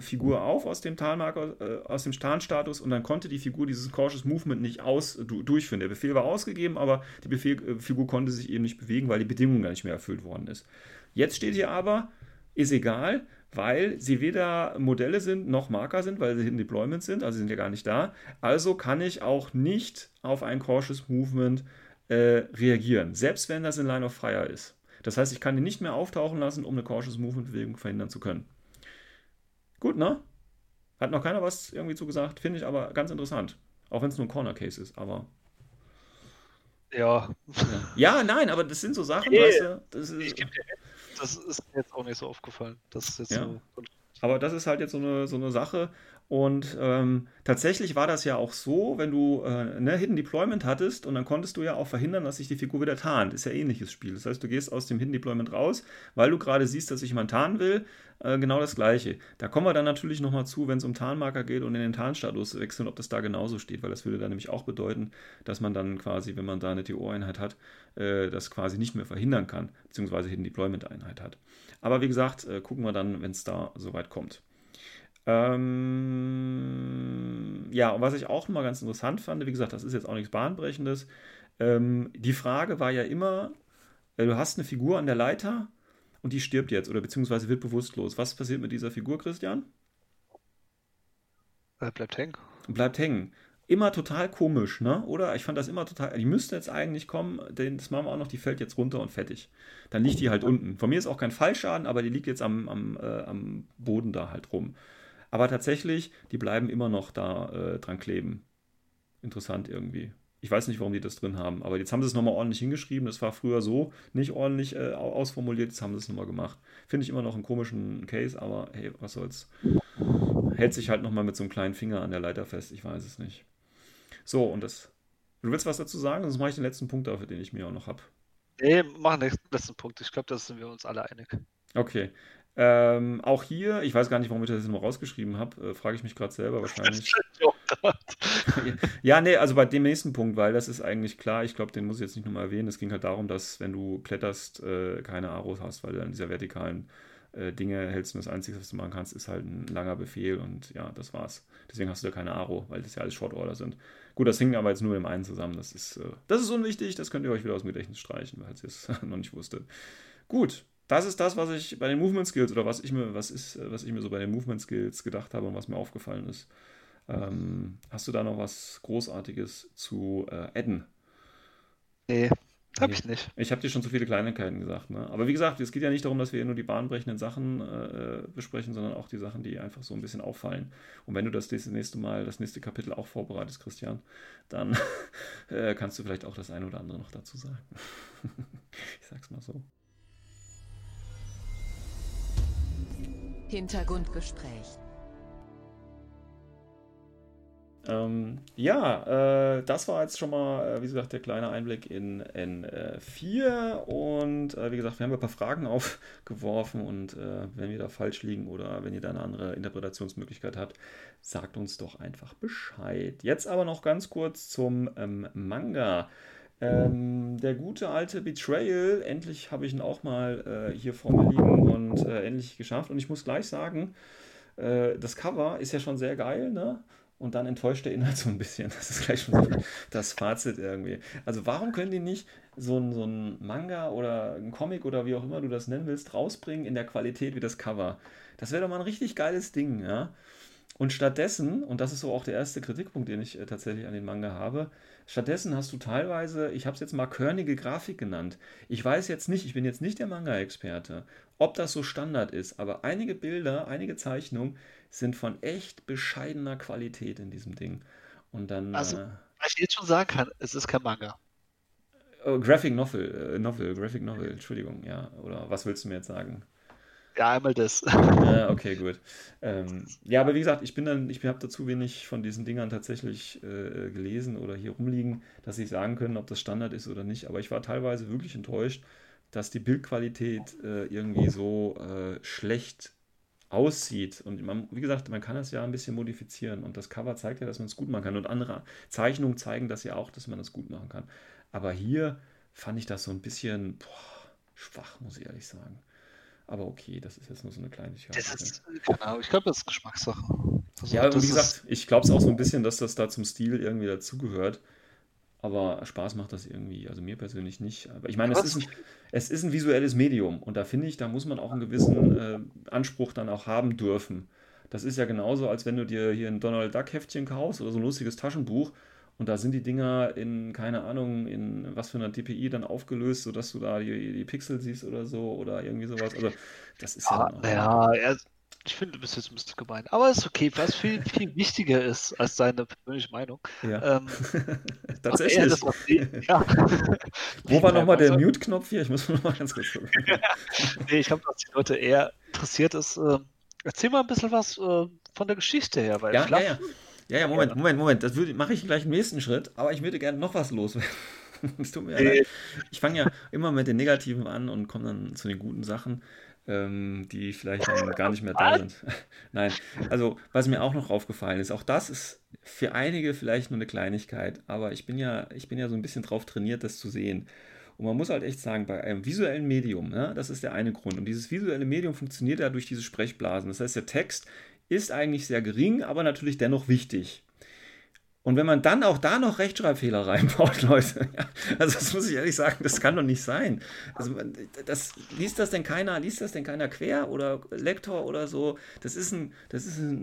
Figur auf aus dem Tarnmarker, aus dem Tarnstatus und dann konnte die Figur dieses Cautious Movement nicht durchführen. Der Befehl war ausgegeben, aber die Figur konnte sich eben nicht bewegen, weil die Bedingung gar nicht mehr erfüllt worden ist. Jetzt steht hier aber, ist egal, weil sie weder Modelle sind noch Marker sind, weil sie Hidden Deployment sind, also sie sind ja gar nicht da. Also kann ich auch nicht auf ein Cautious Movement reagieren, selbst wenn das in Line of Fire ist. Das heißt, ich kann ihn nicht mehr auftauchen lassen, um eine Cautious Movement-Bewegung verhindern zu können. Gut, ne? Hat noch keiner was irgendwie zugesagt, finde ich aber ganz interessant. Auch wenn es nur ein Corner-Case ist, aber... Ja. Ja, nein, aber das sind so Sachen, weißt du... Das ist jetzt auch nicht so aufgefallen. Das ist jetzt so. Aber das ist halt jetzt so eine Sache. Und tatsächlich war das ja auch so, wenn du Hidden Deployment hattest und dann konntest du ja auch verhindern, dass sich die Figur wieder tarnt. Ist ja ähnliches Spiel. Das heißt, du gehst aus dem Hidden Deployment raus, weil du gerade siehst, dass sich jemand tarnen will. Genau das Gleiche. Da kommen wir dann natürlich nochmal zu, wenn es um Tarnmarker geht und in den Tarnstatus wechseln, ob das da genauso steht, weil das würde dann nämlich auch bedeuten, dass man dann quasi, wenn man da eine TO-Einheit hat, das quasi nicht mehr verhindern kann, beziehungsweise Hidden Deployment-Einheit hat. Aber wie gesagt, gucken wir dann, wenn es da soweit kommt. Ja, und was ich auch mal ganz interessant fand, wie gesagt, das ist jetzt auch nichts Bahnbrechendes, die Frage war ja immer, du hast eine Figur an der Leiter und die stirbt jetzt, oder beziehungsweise wird bewusstlos. Was passiert mit dieser Figur, Christian? Bleibt hängen. Bleibt hängen. Immer total komisch, ne? Oder? Ich fand das immer total, die müsste jetzt eigentlich kommen, denn das machen wir auch noch, die fällt jetzt runter und fertig. Dann liegt die halt unten. Von mir ist auch kein Fallschaden, aber die liegt jetzt am Boden da halt rum. Aber tatsächlich, die bleiben immer noch da dran kleben. Interessant irgendwie. Ich weiß nicht, warum die das drin haben, aber jetzt haben sie es nochmal ordentlich hingeschrieben. Das war früher so nicht ordentlich ausformuliert, jetzt haben sie es nochmal gemacht. Finde ich immer noch einen komischen Case, aber hey, was soll's. Hält sich halt nochmal mit so einem kleinen Finger an der Leiter fest, ich weiß es nicht. So, und das. Du willst was dazu sagen? Sonst mache ich den letzten Punkt dafür, den ich mir auch noch habe. Nee, mach den letzten Punkt. Ich glaube, da sind wir uns alle einig. Okay. Auch hier, ich weiß gar nicht, warum ich das jetzt nochmal rausgeschrieben habe, frage ich mich gerade selber wahrscheinlich. Ja, nee, also bei dem nächsten Punkt, weil das ist eigentlich klar, ich glaube, den muss ich jetzt nicht nochmal erwähnen. Es ging halt darum, dass, wenn du kletterst, keine Aros hast, weil du an dieser vertikalen Dinge hältst und das Einzige, was du machen kannst, ist halt ein langer Befehl und ja, das war's. Deswegen hast du da keine Aro, weil das ja alles Short Order sind. Gut, das hängt aber jetzt nur mit dem einen zusammen, das ist unwichtig, das könnt ihr euch wieder aus dem Gedächtnis streichen, weil ihr es noch nicht wusstet. Gut. Das ist das, was ich bei den Movement Skills oder was ich mir so bei den Movement Skills gedacht habe und was mir aufgefallen ist. Hast du da noch was Großartiges zu adden? Nee, habe ich nicht. Ich habe dir schon zu viele Kleinigkeiten gesagt. Ne? Aber wie gesagt, es geht ja nicht darum, dass wir hier nur die bahnbrechenden Sachen besprechen, sondern auch die Sachen, die einfach so ein bisschen auffallen. Und wenn du das nächste Kapitel auch vorbereitest, Christian, dann kannst du vielleicht auch das eine oder andere noch dazu sagen. Ich sag's mal so. Hintergrundgespräch. Das war jetzt schon mal, wie gesagt, der kleine Einblick in N4. Und wie gesagt, wir haben ein paar Fragen aufgeworfen. Und wenn wir da falsch liegen oder wenn ihr da eine andere Interpretationsmöglichkeit habt, sagt uns doch einfach Bescheid. Jetzt aber noch ganz kurz zum Manga. Der gute alte Betrayal, endlich habe ich ihn auch mal hier vor mir liegen und endlich geschafft. Und ich muss gleich sagen, das Cover ist ja schon sehr geil, ne? Und dann enttäuscht der Inhalt so ein bisschen. Das ist gleich schon so das Fazit irgendwie. Also warum können die nicht so ein Manga oder ein Comic oder wie auch immer du das nennen willst, rausbringen in der Qualität wie das Cover? Das wäre doch mal ein richtig geiles Ding, ja? Und stattdessen, und das ist so auch der erste Kritikpunkt, den ich tatsächlich an den Manga habe, stattdessen hast du teilweise, ich habe es jetzt mal körnige Grafik genannt. Ich weiß jetzt nicht, ich bin jetzt nicht der Manga-Experte, ob das so Standard ist, aber einige Bilder, einige Zeichnungen sind von echt bescheidener Qualität in diesem Ding. Und dann... Also, was ich jetzt schon sagen kann, es ist kein Manga. Graphic Novel, Entschuldigung, ja. Oder was willst du mir jetzt sagen? Ja, einmal das. Okay, gut. Aber wie gesagt, ich habe dazu wenig von diesen Dingern tatsächlich gelesen oder hier rumliegen, dass ich sagen können, ob das Standard ist oder nicht. Aber ich war teilweise wirklich enttäuscht, dass die Bildqualität irgendwie so schlecht aussieht. Und wie gesagt, man kann das ja ein bisschen modifizieren. Und das Cover zeigt ja, dass man es gut machen kann. Und andere Zeichnungen zeigen das ja auch, dass man das gut machen kann. Aber hier fand ich das so ein bisschen schwach, muss ich ehrlich sagen. Aber okay, das ist jetzt nur so eine Kleinigkeit. Genau, ich glaube, das ist Geschmackssache. Also, ja, und wie gesagt, ich glaube es auch so ein bisschen, dass das da zum Stil irgendwie dazugehört. Aber Spaß macht das irgendwie. Also mir persönlich nicht. Aber ich meine, es ist ein visuelles Medium. Und da finde ich, da muss man auch einen gewissen Anspruch dann auch haben dürfen. Das ist ja genauso, als wenn du dir hier ein Donald Duck Heftchen kaufst oder so ein lustiges Taschenbuch. Und da sind die Dinger in, keine Ahnung, in was für einer DPI dann aufgelöst, sodass du da die Pixel siehst oder so oder irgendwie sowas. Also, das ist ja. Ja, ich finde, du bist jetzt ein bisschen gemein. Aber ist okay, was viel, viel wichtiger ist als deine persönliche Meinung. Ja. Tatsächlich. Ja. Wo war nochmal der Mute-Knopf hier? Ich muss nochmal ganz kurz gucken. Nee, ich glaube, was die Leute eher interessiert ist, Erzähl mal ein bisschen was von der Geschichte her. Weil Moment. Das mache ich gleich im nächsten Schritt, aber ich würde gerne noch was loswerden. Es tut mir leid. Ich fange ja immer mit den Negativen an und komme dann zu den guten Sachen, die vielleicht dann gar nicht mehr da sind. Nein, also was mir auch noch aufgefallen ist, auch das ist für einige vielleicht nur eine Kleinigkeit, aber ich bin ja so ein bisschen drauf trainiert, das zu sehen. Und man muss halt echt sagen, bei einem visuellen Medium, ne, das ist der eine Grund. Und dieses visuelle Medium funktioniert ja durch diese Sprechblasen. Das heißt, der Text ist eigentlich sehr gering, aber natürlich dennoch wichtig. Und wenn man dann auch da noch Rechtschreibfehler reinbaut, Leute, ja, also das muss ich ehrlich sagen, das kann doch nicht sein. Also liest das denn keiner quer oder Lektor oder so? Das ist ein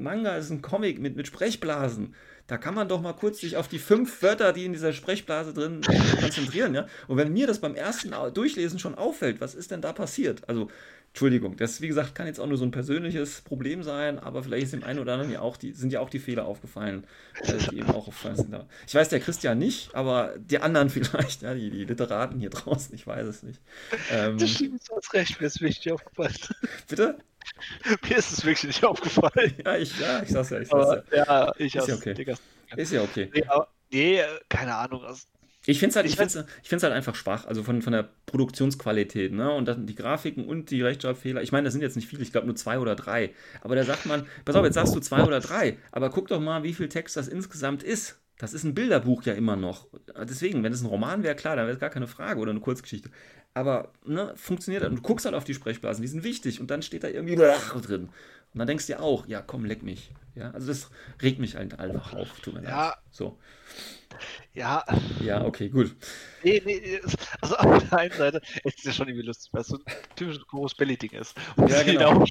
Manga, das ist ein Comic mit Sprechblasen. Da kann man doch mal kurz sich auf die 5 Wörter, die in dieser Sprechblase drin konzentrieren, ja? Und wenn mir das beim ersten Durchlesen schon auffällt, was ist denn da passiert? Also, Entschuldigung, das, wie gesagt, kann jetzt auch nur so ein persönliches Problem sein, aber vielleicht ist dem einen oder anderen sind ja auch die Fehler aufgefallen, die eben auch aufgefallen sind. Ich weiß, der Christian nicht, aber die anderen vielleicht, ja, die Literaten hier draußen, ich weiß es nicht. Das stimmt, du hast recht, mir ist wichtig aufgefallen. Bitte? Mir ist es wirklich nicht aufgefallen. Ich sag's ja. Ja, ich hab's. Ist ja okay. Nee, keine Ahnung, also. Ich find's halt einfach schwach, also von der Produktionsqualität, ne? Und dann die Grafiken und die Rechtschreibfehler. Ich meine, das sind jetzt nicht viele, ich glaube nur 2 oder 3. Aber da sagt man, pass auf, jetzt sagst du 2 oder 3, aber guck doch mal, wie viel Text das insgesamt ist. Das ist ein Bilderbuch ja immer noch. Deswegen, wenn es ein Roman wäre, klar, dann wäre es gar keine Frage oder eine Kurzgeschichte. Aber ne, funktioniert das. Und du guckst halt auf die Sprechblasen, die sind wichtig. Und dann steht da irgendwie drin. Und dann denkst du dir auch, ja komm, leck mich. Ja, also das regt mich halt einfach auf. Tut mir leid. So. Ja. Ja, okay, gut. Nee, also auf der einen Seite, es ist ja schon irgendwie lustig, weil es so ein typisches Corpus Belli-Ding ist. Und ja, genau.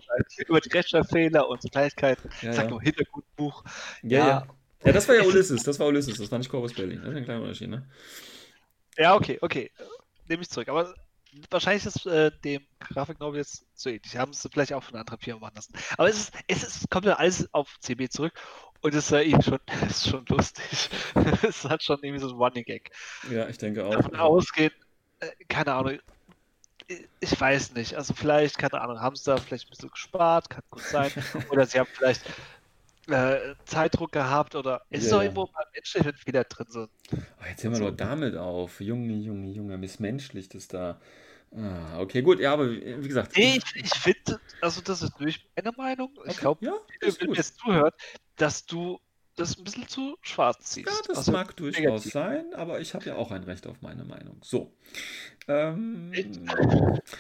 Über die Rechtschreibfehler und so Kleinigkeiten. Ja, ich sag nur Hintergrundbuch. Ja. Ja, das war ja Ulysses, das war nicht Corpus Belli. Das ist ein kleiner Unterschied, ne? Ja, okay. Nehme ich zurück. Aber wahrscheinlich ist dem Grafiknovel jetzt so ähnlich. Haben es vielleicht auch von einer anderen Firma machen lassen. Aber es kommt ja alles auf CB zurück und es ist schon lustig. Es hat schon irgendwie so ein Running Gag. Ja, ich denke auch. Davon ausgehen, keine Ahnung. Ich weiß nicht. Also vielleicht, keine Ahnung, haben sie da vielleicht ein bisschen gespart, kann gut sein. Oder sie haben vielleicht Zeitdruck gehabt oder ist doch irgendwo mal menschlich wieder drin so. Oh, jetzt hören wir doch damit auf. Junge, missmenschlich das da. Ah, okay, gut, ja, aber wie gesagt. Ich finde, also das ist durch meine Meinung. Okay. Ich glaube, wenn du jetzt zuhört, dass du das ein bisschen zu schwarz ziehst. Ja, das also mag durchaus negativ sein, aber ich habe ja auch ein Recht auf meine Meinung. So. Kommen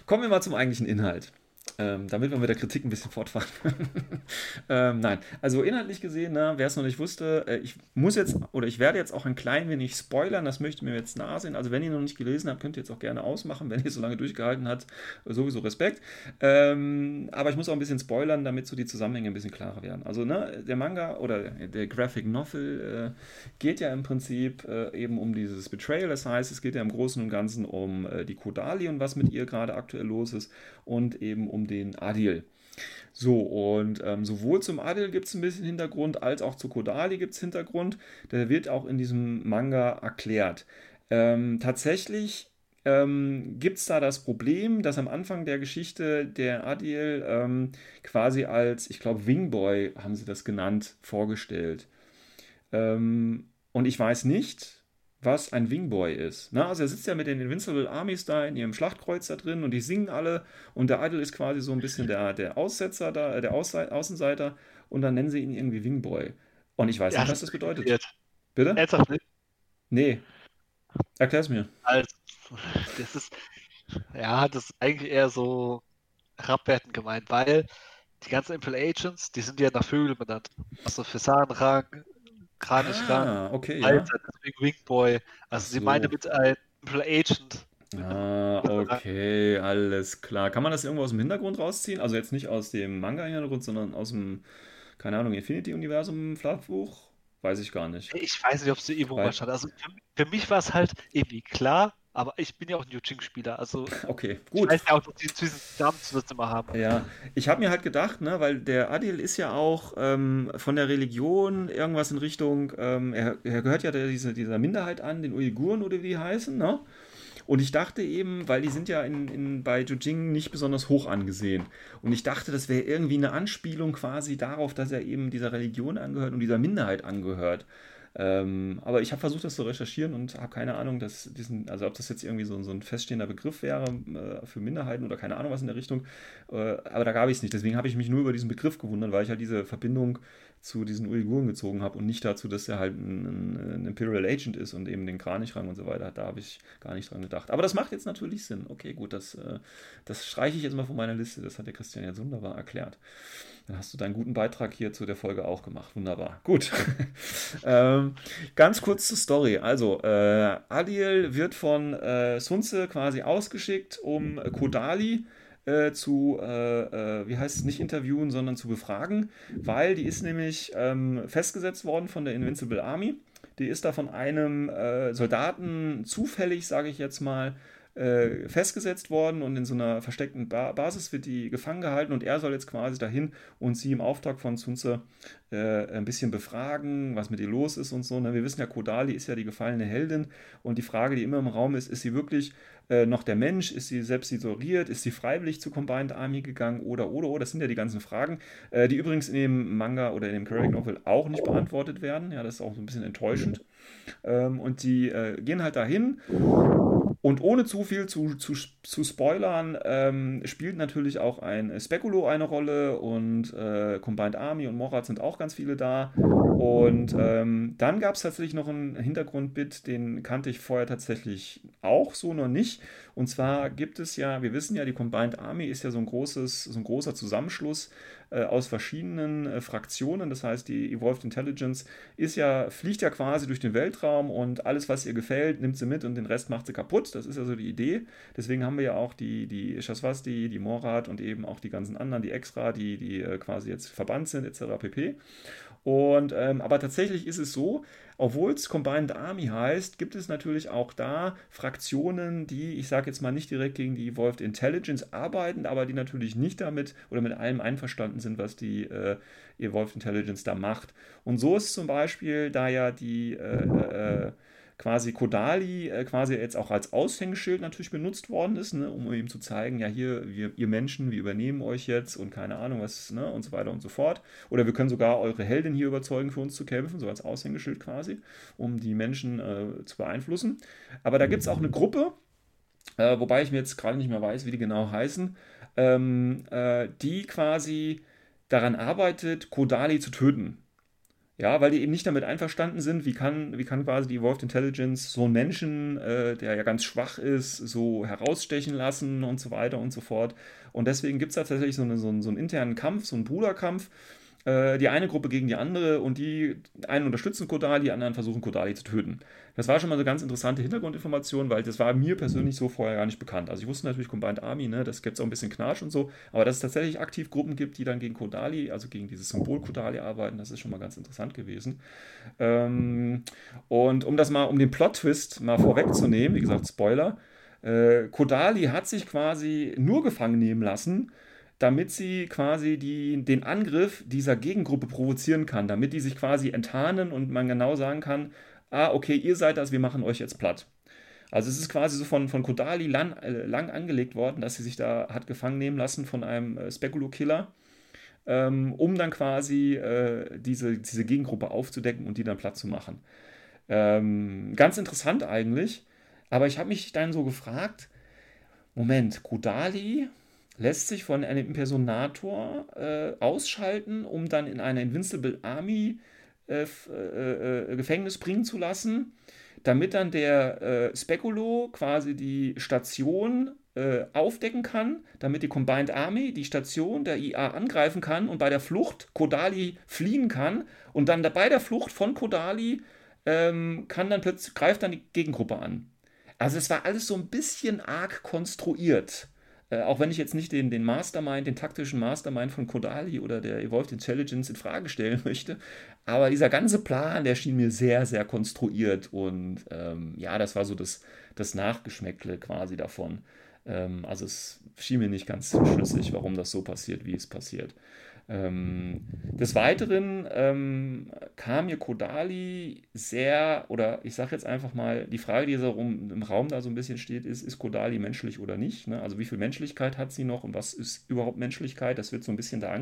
wir mal zum eigentlichen Inhalt. Damit wir mit der Kritik ein bisschen fortfahren. Nein, also inhaltlich gesehen, wer es noch nicht wusste, ich werde jetzt auch ein klein wenig spoilern, das möchte mir jetzt nahesehen. Also wenn ihr noch nicht gelesen habt, könnt ihr jetzt auch gerne ausmachen, wenn ihr so lange durchgehalten habt, sowieso Respekt. Aber ich muss auch ein bisschen spoilern, damit so die Zusammenhänge ein bisschen klarer werden. Also der Manga oder der Graphic Novel geht ja im Prinzip eben um dieses Betrayal, das heißt, es geht ja im Großen und Ganzen um die Kodali und was mit ihr gerade aktuell los ist und eben um den Adil. So, und sowohl zum Adil gibt es ein bisschen Hintergrund, als auch zu Kodali gibt es Hintergrund. Der wird auch in diesem Manga erklärt. Tatsächlich gibt es da das Problem, dass am Anfang der Geschichte der Adil quasi als, ich glaube, Wingboy, haben sie das genannt, vorgestellt. Und ich weiß nicht, was ein Wingboy ist. Na, also er sitzt ja mit den Invincible Armies da in ihrem Schlachtkreuzer da drin und die singen alle und der Idol ist quasi so ein bisschen der Aussetzer da, der Außenseiter und dann nennen sie ihn irgendwie Wingboy. Und ich weiß nicht, was das bedeutet. Bitte? Ernsthaft nicht? Nee. Erklär's mir. Also, das ist eigentlich eher so herabwertend gemeint, weil die ganzen Imperial Agents, die sind ja nach Vögeln benannt. Also Fasanenrang, Kranich-Rang, okay, Alter, deswegen Wingboy. Also sie meinen damit ein Agent. Ah, okay, alles klar. Kann man das irgendwo aus dem Hintergrund rausziehen? Also jetzt nicht aus dem Manga-Hintergrund, sondern aus dem, keine Ahnung, Infinity-Universum-Flachbuch? Weiß ich gar nicht. Ich weiß nicht, ob es so irgendwo mal stand. Also für mich war es halt irgendwie klar, aber ich bin ja auch ein Yu Jing-Spieler, also okay, gut. Ich weiß ja auch, dass die süßen Damen zusammen immer haben. Ja, ich habe mir halt gedacht, ne, weil der Adil ist ja auch von der Religion irgendwas in Richtung, er gehört ja dieser Minderheit an, den Uiguren oder wie die heißen, ne? Und ich dachte eben, weil die sind ja bei Yu Jing nicht besonders hoch angesehen. Und ich dachte, das wäre irgendwie eine Anspielung quasi darauf, dass er eben dieser Religion angehört und dieser Minderheit angehört. Aber ich habe versucht, das zu recherchieren und habe keine Ahnung, also ob das jetzt irgendwie so ein feststehender Begriff wäre für Minderheiten oder keine Ahnung was in der Richtung. Aber da gab ich es nicht. Deswegen habe ich mich nur über diesen Begriff gewundert, weil ich halt diese Verbindung zu diesen Uiguren gezogen habe und nicht dazu, dass er halt ein Imperial Agent ist und eben den Kranichrang und so weiter hat. Da habe ich gar nicht dran gedacht. Aber das macht jetzt natürlich Sinn. Okay, gut, das streiche ich jetzt mal von meiner Liste. Das hat der Christian jetzt wunderbar erklärt. Dann hast du deinen guten Beitrag hier zu der Folge auch gemacht. Wunderbar. Gut. Ganz kurz zur Story. Also, Adil wird von Sunze quasi ausgeschickt, um Kodali nicht interviewen, sondern zu befragen, weil die ist nämlich festgesetzt worden von der Invincible Army. Die ist da von einem Soldaten zufällig, sage ich jetzt mal, festgesetzt worden und in so einer versteckten Basis wird die gefangen gehalten und er soll jetzt quasi dahin und sie im Auftrag von Sunze ein bisschen befragen, was mit ihr los ist und so. Ne? Wir wissen ja, Kodali ist ja die gefallene Heldin und die Frage, die immer im Raum ist sie wirklich noch der Mensch? Ist sie selbst isoliert? Ist sie freiwillig zu Combined Army gegangen? Oder, das sind ja die ganzen Fragen, die übrigens in dem Manga oder in dem Graphic Novel auch nicht beantwortet werden. Ja, das ist auch so ein bisschen enttäuschend. Und die gehen halt dahin. Und ohne zu viel zu spoilern, spielt natürlich auch ein Speculo eine Rolle und Combined Army und Morat sind auch ganz viele da. Und dann gab es tatsächlich noch einen Hintergrundbit, den kannte ich vorher tatsächlich auch so noch nicht. Und zwar gibt es ja, wir wissen ja, die Combined Army ist ja so ein großer Zusammenschluss aus verschiedenen Fraktionen. Das heißt, die Evolved Intelligence fliegt ja quasi durch den Weltraum und alles, was ihr gefällt, nimmt sie mit und den Rest macht sie kaputt. Das ist ja so die Idee. Deswegen haben wir ja auch die Shasvastii, die Morat und eben auch die ganzen anderen, die Extra, die quasi jetzt verbannt sind, etc. pp. Und aber tatsächlich ist es so, obwohl es Combined Army heißt, gibt es natürlich auch da Fraktionen, die, ich sage jetzt mal, nicht direkt gegen die Evolved Intelligence arbeiten, aber die natürlich nicht damit oder mit allem einverstanden sind, was die Evolved Intelligence da macht. Und so ist zum Beispiel, da ja die quasi Kodali quasi jetzt auch als Aushängeschild natürlich benutzt worden ist, ne, um ihm zu zeigen, ja hier, ihr Menschen, wir übernehmen euch jetzt und keine Ahnung was, ne, und so weiter und so fort. Oder wir können sogar eure Heldin hier überzeugen, für uns zu kämpfen, so als Aushängeschild quasi, um die Menschen zu beeinflussen. Aber da gibt es auch eine Gruppe, wobei ich mir jetzt gerade nicht mehr weiß, wie die genau heißen, die quasi daran arbeitet, Kodali zu töten. Ja, weil die eben nicht damit einverstanden sind, wie kann quasi die Evolved Intelligence so einen Menschen, der ja ganz schwach ist, so herausstechen lassen und so weiter und so fort. Und deswegen gibt es tatsächlich so einen internen Kampf, so einen Bruderkampf, die eine Gruppe gegen die andere und die einen unterstützen Kodali, die anderen versuchen Kodali zu töten. Das war schon mal eine ganz interessante Hintergrundinformation, weil das war mir persönlich so vorher gar nicht bekannt. Also ich wusste natürlich Combined Army, ne, das gibt es auch ein bisschen Knatsch und so, aber dass es tatsächlich aktiv Gruppen gibt, die dann gegen Kodali, also gegen dieses Symbol Kodali arbeiten, das ist schon mal ganz interessant gewesen. Und um den Plot-Twist mal vorwegzunehmen, wie gesagt, Spoiler, Kodali hat sich quasi nur gefangen nehmen lassen, damit sie quasi den Angriff dieser Gegengruppe provozieren kann, damit die sich quasi enttarnen und man genau sagen kann, ah, okay, ihr seid das, wir machen euch jetzt platt. Also es ist quasi so von Kodali lang angelegt worden, dass sie sich da hat gefangen nehmen lassen von einem Speculo-Killer, um dann quasi diese Gegengruppe aufzudecken und die dann platt zu machen. Ganz interessant eigentlich, aber ich habe mich dann so gefragt, Moment, Kodali lässt sich von einem Impersonator ausschalten, um dann in eine Invincible Army Gefängnis bringen zu lassen, damit dann der Speculo quasi die Station aufdecken kann, damit die Combined Army die Station der IA angreifen kann und bei der Flucht Kodali fliehen kann und dann bei der Flucht von Kodali greift dann die Gegengruppe an. Also es war alles so ein bisschen arg konstruiert. Auch wenn ich jetzt nicht den Mastermind, den taktischen Mastermind von Kodali oder der Evolved Intelligence in Frage stellen möchte, aber dieser ganze Plan, der schien mir sehr, sehr konstruiert und das war so das Nachgeschmäckle quasi davon. Also es schien mir nicht ganz schlüssig, warum das so passiert, wie es passiert. Des Weiteren kam mir Kodali sehr, oder ich sage jetzt einfach mal, die Frage, die im Raum da so ein bisschen steht, ist Kodali menschlich oder nicht? Ne? Also wie viel Menschlichkeit hat sie noch und was ist überhaupt Menschlichkeit? Das wird so ein bisschen da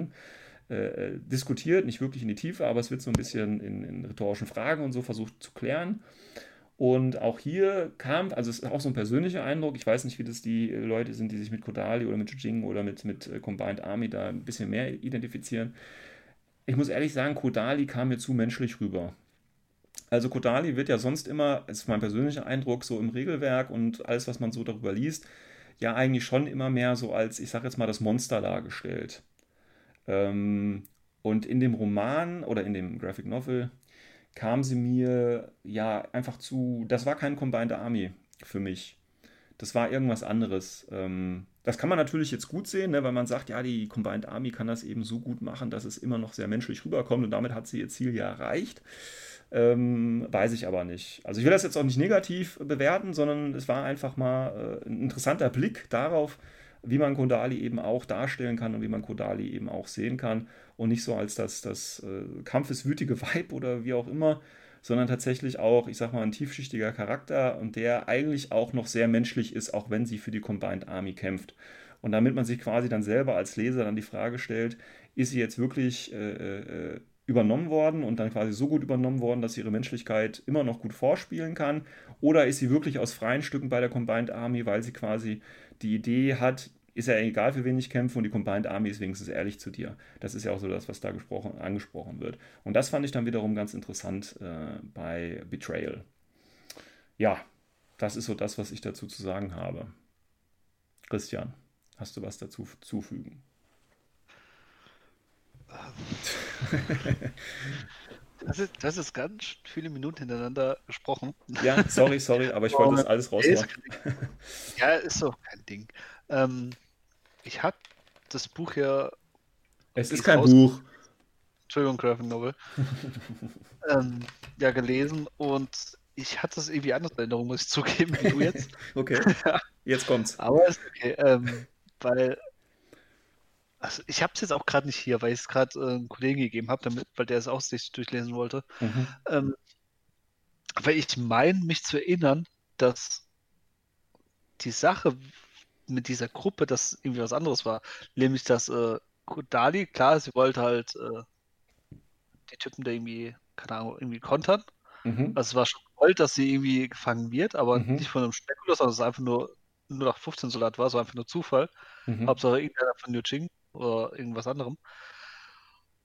diskutiert, nicht wirklich in die Tiefe, aber es wird so ein bisschen in rhetorischen Fragen und so versucht zu klären. Und auch hier kam, also es ist auch so ein persönlicher Eindruck, ich weiß nicht, wie das die Leute sind, die sich mit Kodali oder mit Yu Jing oder mit Combined Army da ein bisschen mehr identifizieren. Ich muss ehrlich sagen, Kodali kam mir zu menschlich rüber. Also Kodali wird ja sonst immer, das ist mein persönlicher Eindruck, so im Regelwerk und alles, was man so darüber liest, ja eigentlich schon immer mehr so als, ich sage jetzt mal, das Monster dargestellt. Und in dem Roman oder in dem Graphic Novel kam sie mir ja einfach zu, das war kein Combined Army für mich. Das war irgendwas anderes. Das kann man natürlich jetzt gut sehen, ne, weil man sagt, ja, die Combined Army kann das eben so gut machen, dass es immer noch sehr menschlich rüberkommt und damit hat sie ihr Ziel ja erreicht. Weiß ich aber nicht. Also ich will das jetzt auch nicht negativ bewerten, sondern es war einfach mal ein interessanter Blick darauf, wie man Kodali eben auch darstellen kann und wie man Kodali eben auch sehen kann und nicht so als das kampfeswütige Weib oder wie auch immer, sondern tatsächlich auch, ich sag mal, ein tiefschichtiger Charakter und der eigentlich auch noch sehr menschlich ist, auch wenn sie für die Combined Army kämpft. Und damit man sich quasi dann selber als Leser dann die Frage stellt, ist sie jetzt wirklich übernommen worden und dann quasi so gut übernommen worden, dass sie ihre Menschlichkeit immer noch gut vorspielen kann? Oder ist sie wirklich aus freien Stücken bei der Combined Army, weil sie quasi die Idee hat, ist ja egal, für wen ich kämpfe und die Combined Army ist wenigstens ehrlich zu dir. Das ist ja auch so das, was da angesprochen wird. Und das fand ich dann wiederum ganz interessant bei Betrayal. Ja, das ist so das, was ich dazu zu sagen habe. Christian, hast du was dazu zufügen? Das ist ganz viele Minuten hintereinander gesprochen. Ja, sorry, aber ich wollte das alles rausmachen. Ja, ist so, kein Ding. Ich habe das Buch ja... Es ist kein Buch. Entschuldigung, Graphic Novel. Ja, gelesen und ich hatte es irgendwie anders in Erinnerung, muss ich zugeben, wie du jetzt. Okay, jetzt kommt's. Aber ist okay, weil... Also ich habe es jetzt auch gerade nicht hier, weil ich es gerade einem Kollegen gegeben habe, weil der es auch sich durchlesen wollte. Mhm. Weil ich meine, mich zu erinnern, dass die Sache mit dieser Gruppe, dass irgendwie was anderes war. Nämlich, dass Kodali, klar, sie wollte halt die Typen da irgendwie, keine Ahnung, irgendwie kontern. Mhm. Also es war schon gewollt, dass sie irgendwie gefangen wird, aber nicht von einem Speculo, sondern es ist einfach nur nach 15 Soldat war, so einfach nur Zufall. Mhm. Hauptsache irgendeiner von Yu Jing oder irgendwas anderem.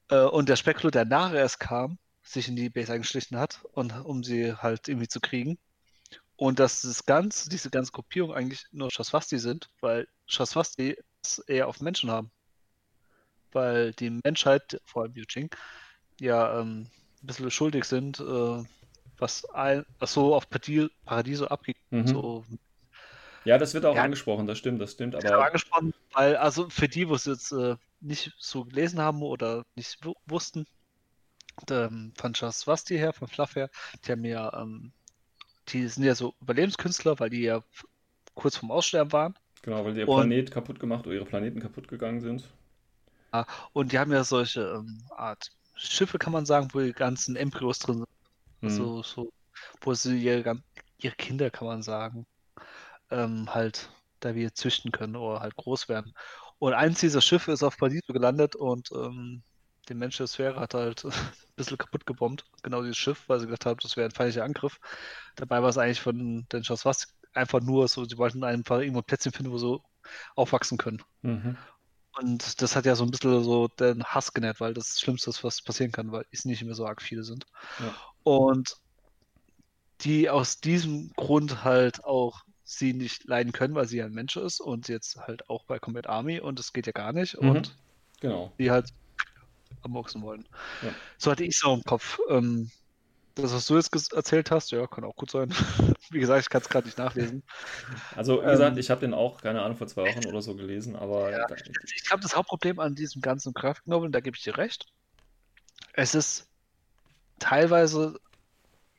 Und der Speculo, der nachher erst kam, sich in die Base eingeschlichen hat, und, um sie halt irgendwie zu kriegen. Und dass diese ganze Gruppierung eigentlich nur Shasvastii sind, weil Shasvastii es eher auf Menschen haben. Weil die Menschheit, vor allem Yu Jing, ja ein bisschen schuldig sind, was so auf Paradiso abgeht. Mhm. So. Ja, das wird auch angesprochen, das stimmt. Das wird auch angesprochen, weil also für die, wo es jetzt nicht so gelesen haben oder nicht wussten, von Shasvastii her, von Fluff her, die haben ja, die sind ja so Überlebenskünstler, weil die ja kurz vorm Aussterben waren. Genau, weil die ihr Planet kaputt gemacht oder ihre Planeten kaputt gegangen sind. Ja, und die haben ja solche Art Schiffe, kann man sagen, wo die ganzen Embryos drin sind. Also, so, wo sie ihre Kinder, kann man sagen, halt da wir züchten können oder halt groß werden. Und eins dieser Schiffe ist auf Paradiso gelandet und die menschliche Sphäre hat halt ein bisschen kaputt gebombt. Genau dieses Schiff, weil sie gedacht haben, das wäre ein feindlicher Angriff. Dabei war es eigentlich von den Shasvastii einfach nur so, sie wollten einfach irgendwo ein Plätzchen finden, wo sie aufwachsen können. Mhm. Und das hat ja so ein bisschen so den Hass genährt, weil das Schlimmste ist, was passieren kann, weil es nicht mehr so arg viele sind. Ja. Und die aus diesem Grund halt auch sie nicht leiden können, weil sie ja ein Mensch ist und jetzt halt auch bei Combat Army und es geht ja gar nicht und genau. Die halt am boxen wollen. Ja. So hatte ich es auch im Kopf. Das, was du jetzt erzählt hast, ja, kann auch gut sein. Wie gesagt, ich kann es gerade nicht nachlesen. Also, wie gesagt, ich habe den auch, keine Ahnung, vor 2 Wochen oder so gelesen, aber... Ja, ich glaube, das Hauptproblem an diesem ganzen Graphic Novel, da gebe ich dir recht, es ist teilweise,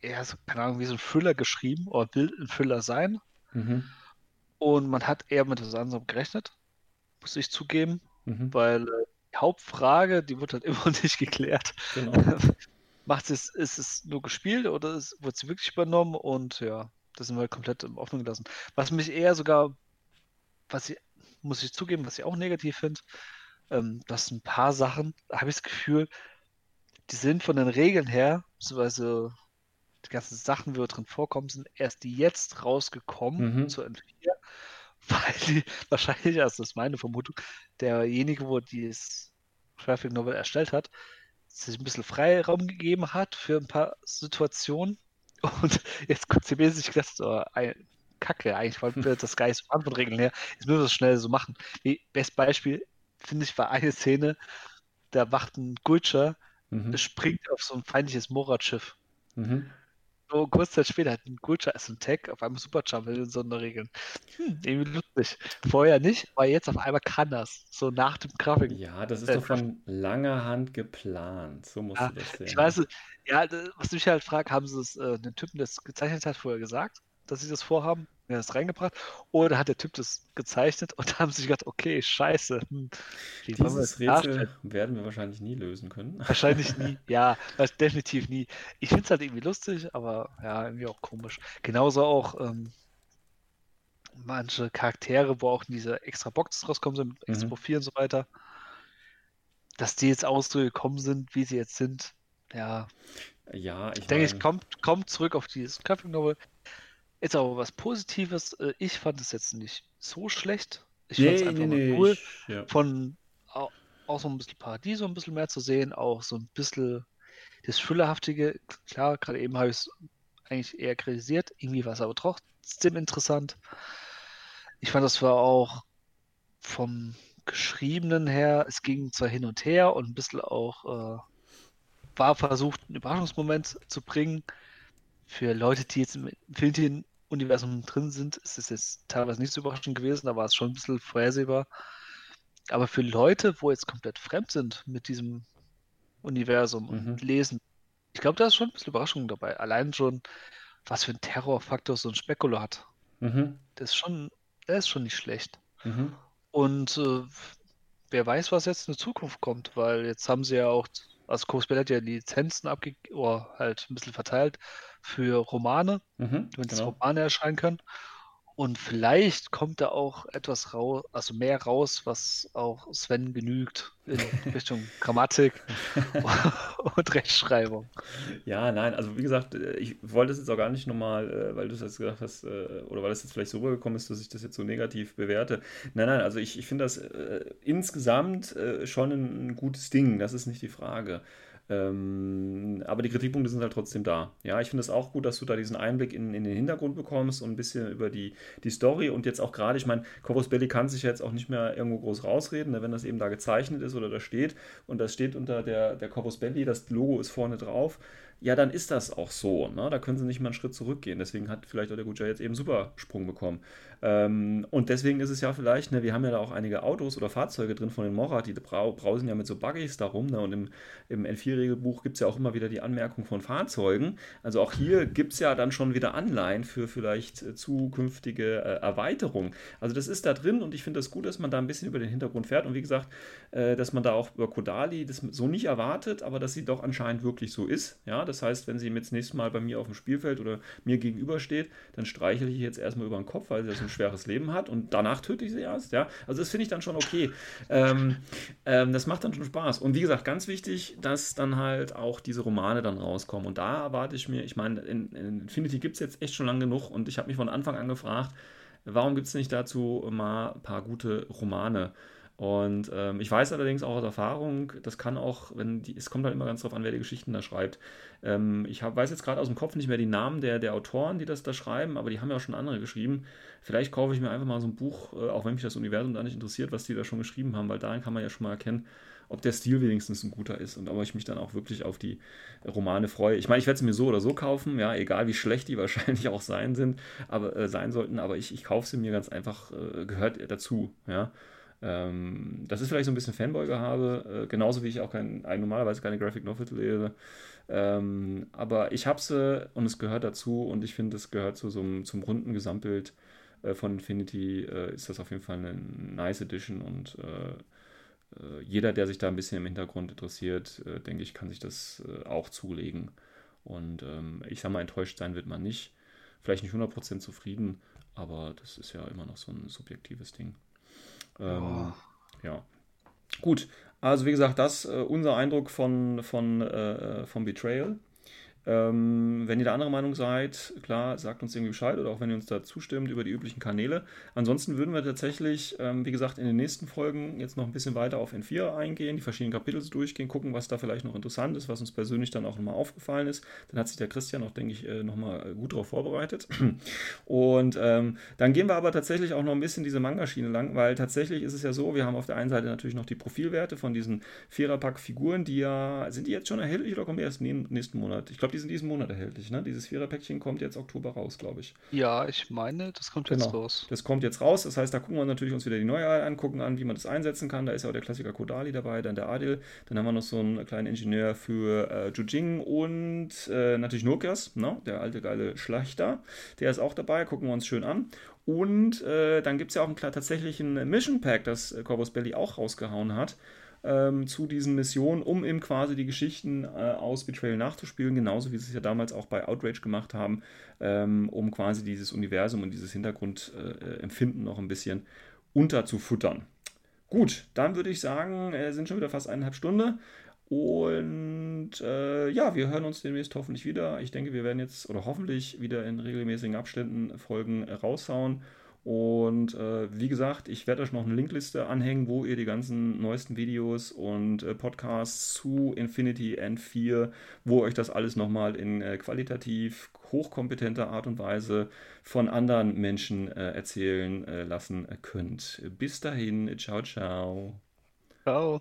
ja, so, keine Ahnung, wie so ein Thriller geschrieben oder will ein Thriller sein. Mhm. Und man hat eher mit etwas anderem gerechnet, muss ich zugeben, weil Hauptfrage, die wurde halt immer nicht geklärt. Genau. Ist es nur gespielt oder wurde es wirklich übernommen? Und ja, das sind wir komplett im Offenen gelassen. Was mich eher sogar, muss ich zugeben, was ich auch negativ finde, dass ein paar Sachen, da habe ich das Gefühl, die sind von den Regeln her, beziehungsweise die ganzen Sachen, die da drin vorkommen, sind erst die jetzt rausgekommen zu N4, weil die wahrscheinlich, also das ist meine Vermutung, derjenige, wo dieses Graphic Novel erstellt hat, sich ein bisschen Freiraum gegeben hat für ein paar Situationen und jetzt kurz die mäßig gedacht, oh, Kacke, eigentlich wollten wir das gar nicht so von Regeln her, jetzt müssen wir das schnell so machen. Bestes Beispiel, finde ich, war eine Szene, da wacht ein Gulcher, springt auf so ein feindliches Morat-Schiff. So kurze Zeit später hat ein Gulcher als ein Tag auf einmal Superjump in Sonderregeln. Irgendwie lustig. Vorher nicht, aber jetzt auf einmal kann das. So nach dem Grafik. Ja, das ist doch von langer Hand geplant. So musst du das sehen. Ich weiß, ja, was mich halt fragt, haben sie es den Typen, der es gezeichnet hat, vorher gesagt, dass sie das vorhaben? Ja, das reingebracht. Oder hat der Typ das gezeichnet und haben sich gedacht, okay, scheiße. Dieses Rätsel werden wir wahrscheinlich nie lösen können. Wahrscheinlich nie, ja, definitiv nie. Ich finde es halt irgendwie lustig, aber ja, irgendwie auch komisch. Genauso auch manche Charaktere, wo auch in diese extra Boxes rauskommen sind, mit extra Profil und so weiter, dass die jetzt ausgekommen sind, wie sie jetzt sind. Ja, ja, ich denke, es kommt zurück auf dieses Graphic Novel. Ist aber was Positives. Ich fand es jetzt nicht so schlecht. Ich fand es einfach mal cool, auch so ein bisschen Paradiso ein bisschen mehr zu sehen, auch so ein bisschen das Füllerhaftige. Klar, gerade eben habe ich es eigentlich eher kritisiert. Irgendwie war es aber trotzdem interessant. Ich fand, das war auch vom Geschriebenen her, es ging zwar hin und her und ein bisschen auch war versucht, einen Überraschungsmoment zu bringen. Für Leute, die jetzt im Infinity-Universum drin sind, ist es jetzt teilweise nicht so überraschend gewesen, da war es schon ein bisschen vorhersehbar. Aber für Leute, wo jetzt komplett fremd sind mit diesem Universum und lesen, ich glaube, da ist schon ein bisschen Überraschung dabei. Allein schon, was für ein Terrorfaktor so ein Speculo hat. Der ist schon nicht schlecht. Und wer weiß, was jetzt in der Zukunft kommt, weil jetzt haben sie ja auch... Also Corpus Belli hat ja Lizenzen halt ein bisschen verteilt für Romane, wenn es Romane erscheinen können. Und vielleicht kommt da auch etwas raus, also mehr raus, was auch Sven genügt in Richtung Grammatik und Rechtschreibung. Ja, nein, also wie gesagt, ich wollte es jetzt auch gar nicht nochmal, weil du es jetzt gesagt hast, oder weil es jetzt vielleicht so rübergekommen ist, dass ich das jetzt so negativ bewerte. Nein, also ich finde das insgesamt schon ein gutes Ding, das ist nicht die Frage. Aber die Kritikpunkte sind halt trotzdem da. Ja, ich finde es auch gut, dass du da diesen Einblick in den Hintergrund bekommst und ein bisschen über die Story und jetzt auch gerade, ich meine, Corpus Belli kann sich ja jetzt auch nicht mehr irgendwo groß rausreden, wenn das eben da gezeichnet ist oder da steht und das steht unter der Corpus Belli, das Logo ist vorne drauf, ja, dann ist das auch so. Ne? Da können sie nicht mal einen Schritt zurückgehen. Deswegen hat vielleicht auch der Gutschein jetzt eben einen Supersprung bekommen. Und deswegen ist es ja vielleicht, wir haben ja da auch einige Autos oder Fahrzeuge drin von den Morat, die brausen ja mit so Buggies da rum. Und im N4-Regelbuch gibt es ja auch immer wieder die Anmerkung von Fahrzeugen. Also auch hier gibt es ja dann schon wieder Anleihen für vielleicht zukünftige Erweiterungen. Also das ist da drin und ich finde das gut, dass man da ein bisschen über den Hintergrund fährt. Und wie gesagt, dass man da auch über Kodali das so nicht erwartet, aber dass sie doch anscheinend wirklich so ist. Ja, das heißt, wenn sie mir das nächste Mal bei mir auf dem Spielfeld oder mir gegenübersteht, dann streichle ich jetzt erstmal über den Kopf, weil sie das ein schweres Leben hat und danach töte ich sie erst. Ja? Also das finde ich dann schon okay. Das macht dann schon Spaß. Und wie gesagt, ganz wichtig, dass dann halt auch diese Romane dann rauskommen. Und da erwarte ich mir, ich meine, in Infinity gibt es jetzt echt schon lange genug und ich habe mich von Anfang an gefragt, warum gibt es nicht dazu mal ein paar gute Romane? Und ich weiß allerdings auch aus Erfahrung, das kann auch, es kommt halt immer ganz drauf an, wer die Geschichten da schreibt. Weiß jetzt gerade aus dem Kopf nicht mehr die Namen der Autoren, die das da schreiben, aber die haben ja auch schon andere geschrieben. Vielleicht kaufe ich mir einfach mal so ein Buch, auch wenn mich das Universum da nicht interessiert, was die da schon geschrieben haben, weil daran kann man ja schon mal erkennen, ob der Stil wenigstens ein guter ist und ob ich mich dann auch wirklich auf die Romane freue. Ich meine, ich werde sie mir so oder so kaufen, ja, egal wie schlecht die wahrscheinlich auch sein sollten, aber ich kaufe sie mir ganz einfach, gehört dazu, ja. Das ist vielleicht so ein bisschen Fanboy-Gehabe, genauso wie ich auch normalerweise keine Graphic Novel lese. Aber ich habe sie und es gehört dazu und ich finde, es gehört zum runden Gesamtbild von Infinity, ist das auf jeden Fall eine nice Edition und jeder, der sich da ein bisschen im Hintergrund interessiert, denke ich, kann sich das auch zulegen. Und ich sag mal, enttäuscht sein wird man nicht. Vielleicht nicht 100% zufrieden, aber das ist ja immer noch so ein subjektives Ding. Ja. Gut, also wie gesagt, das ist unser Eindruck von Betrayal. Wenn ihr der anderen Meinung seid, klar, sagt uns irgendwie Bescheid oder auch wenn ihr uns da zustimmt über die üblichen Kanäle. Ansonsten würden wir tatsächlich, wie gesagt, in den nächsten Folgen jetzt noch ein bisschen weiter auf N4 eingehen, die verschiedenen Kapitel durchgehen, gucken, was da vielleicht noch interessant ist, was uns persönlich dann auch nochmal aufgefallen ist. Dann hat sich der Christian auch, denke ich, nochmal gut drauf vorbereitet. Und dann gehen wir aber tatsächlich auch noch ein bisschen diese Manga-Schiene lang, weil tatsächlich ist es ja so, wir haben auf der einen Seite natürlich noch die Profilwerte von diesen Viererpack-Figuren, die ja, sind die jetzt schon erhältlich oder kommen die erst nächsten Monat? Ich glaube, die sind diesen Monat erhältlich, ne? Dieses Viererpäckchen kommt jetzt Oktober raus, glaube ich. Ja, ich meine, das kommt jetzt raus. Das kommt jetzt raus, das heißt, da gucken wir natürlich uns wieder die Neuheit an, gucken an, wie man das einsetzen kann. Da ist ja auch der Klassiker Kodali dabei, dann der Adil, dann haben wir noch so einen kleinen Ingenieur für Yu Jing und natürlich Nurkias, ne? Der alte geile Schlechter, der ist auch dabei, gucken wir uns schön an. Und dann gibt es ja auch einen tatsächlichen Mission Pack, das Corpus Belli auch rausgehauen hat, zu diesen Missionen, um eben quasi die Geschichten aus Betrayal nachzuspielen, genauso wie sie es ja damals auch bei Outrage gemacht haben, um quasi dieses Universum und dieses Hintergrundempfinden noch ein bisschen unterzufuttern. Gut, dann würde ich sagen, sind schon wieder fast 1,5 Stunden und ja, wir hören uns demnächst hoffentlich wieder. Ich denke, wir werden jetzt oder hoffentlich wieder in regelmäßigen Abständen Folgen raushauen. Und wie gesagt, ich werde euch noch eine Linkliste anhängen, wo ihr die ganzen neuesten Videos und Podcasts zu Infinity N4, wo euch das alles nochmal in qualitativ hochkompetenter Art und Weise von anderen Menschen erzählen lassen könnt. Bis dahin, ciao, ciao. Ciao.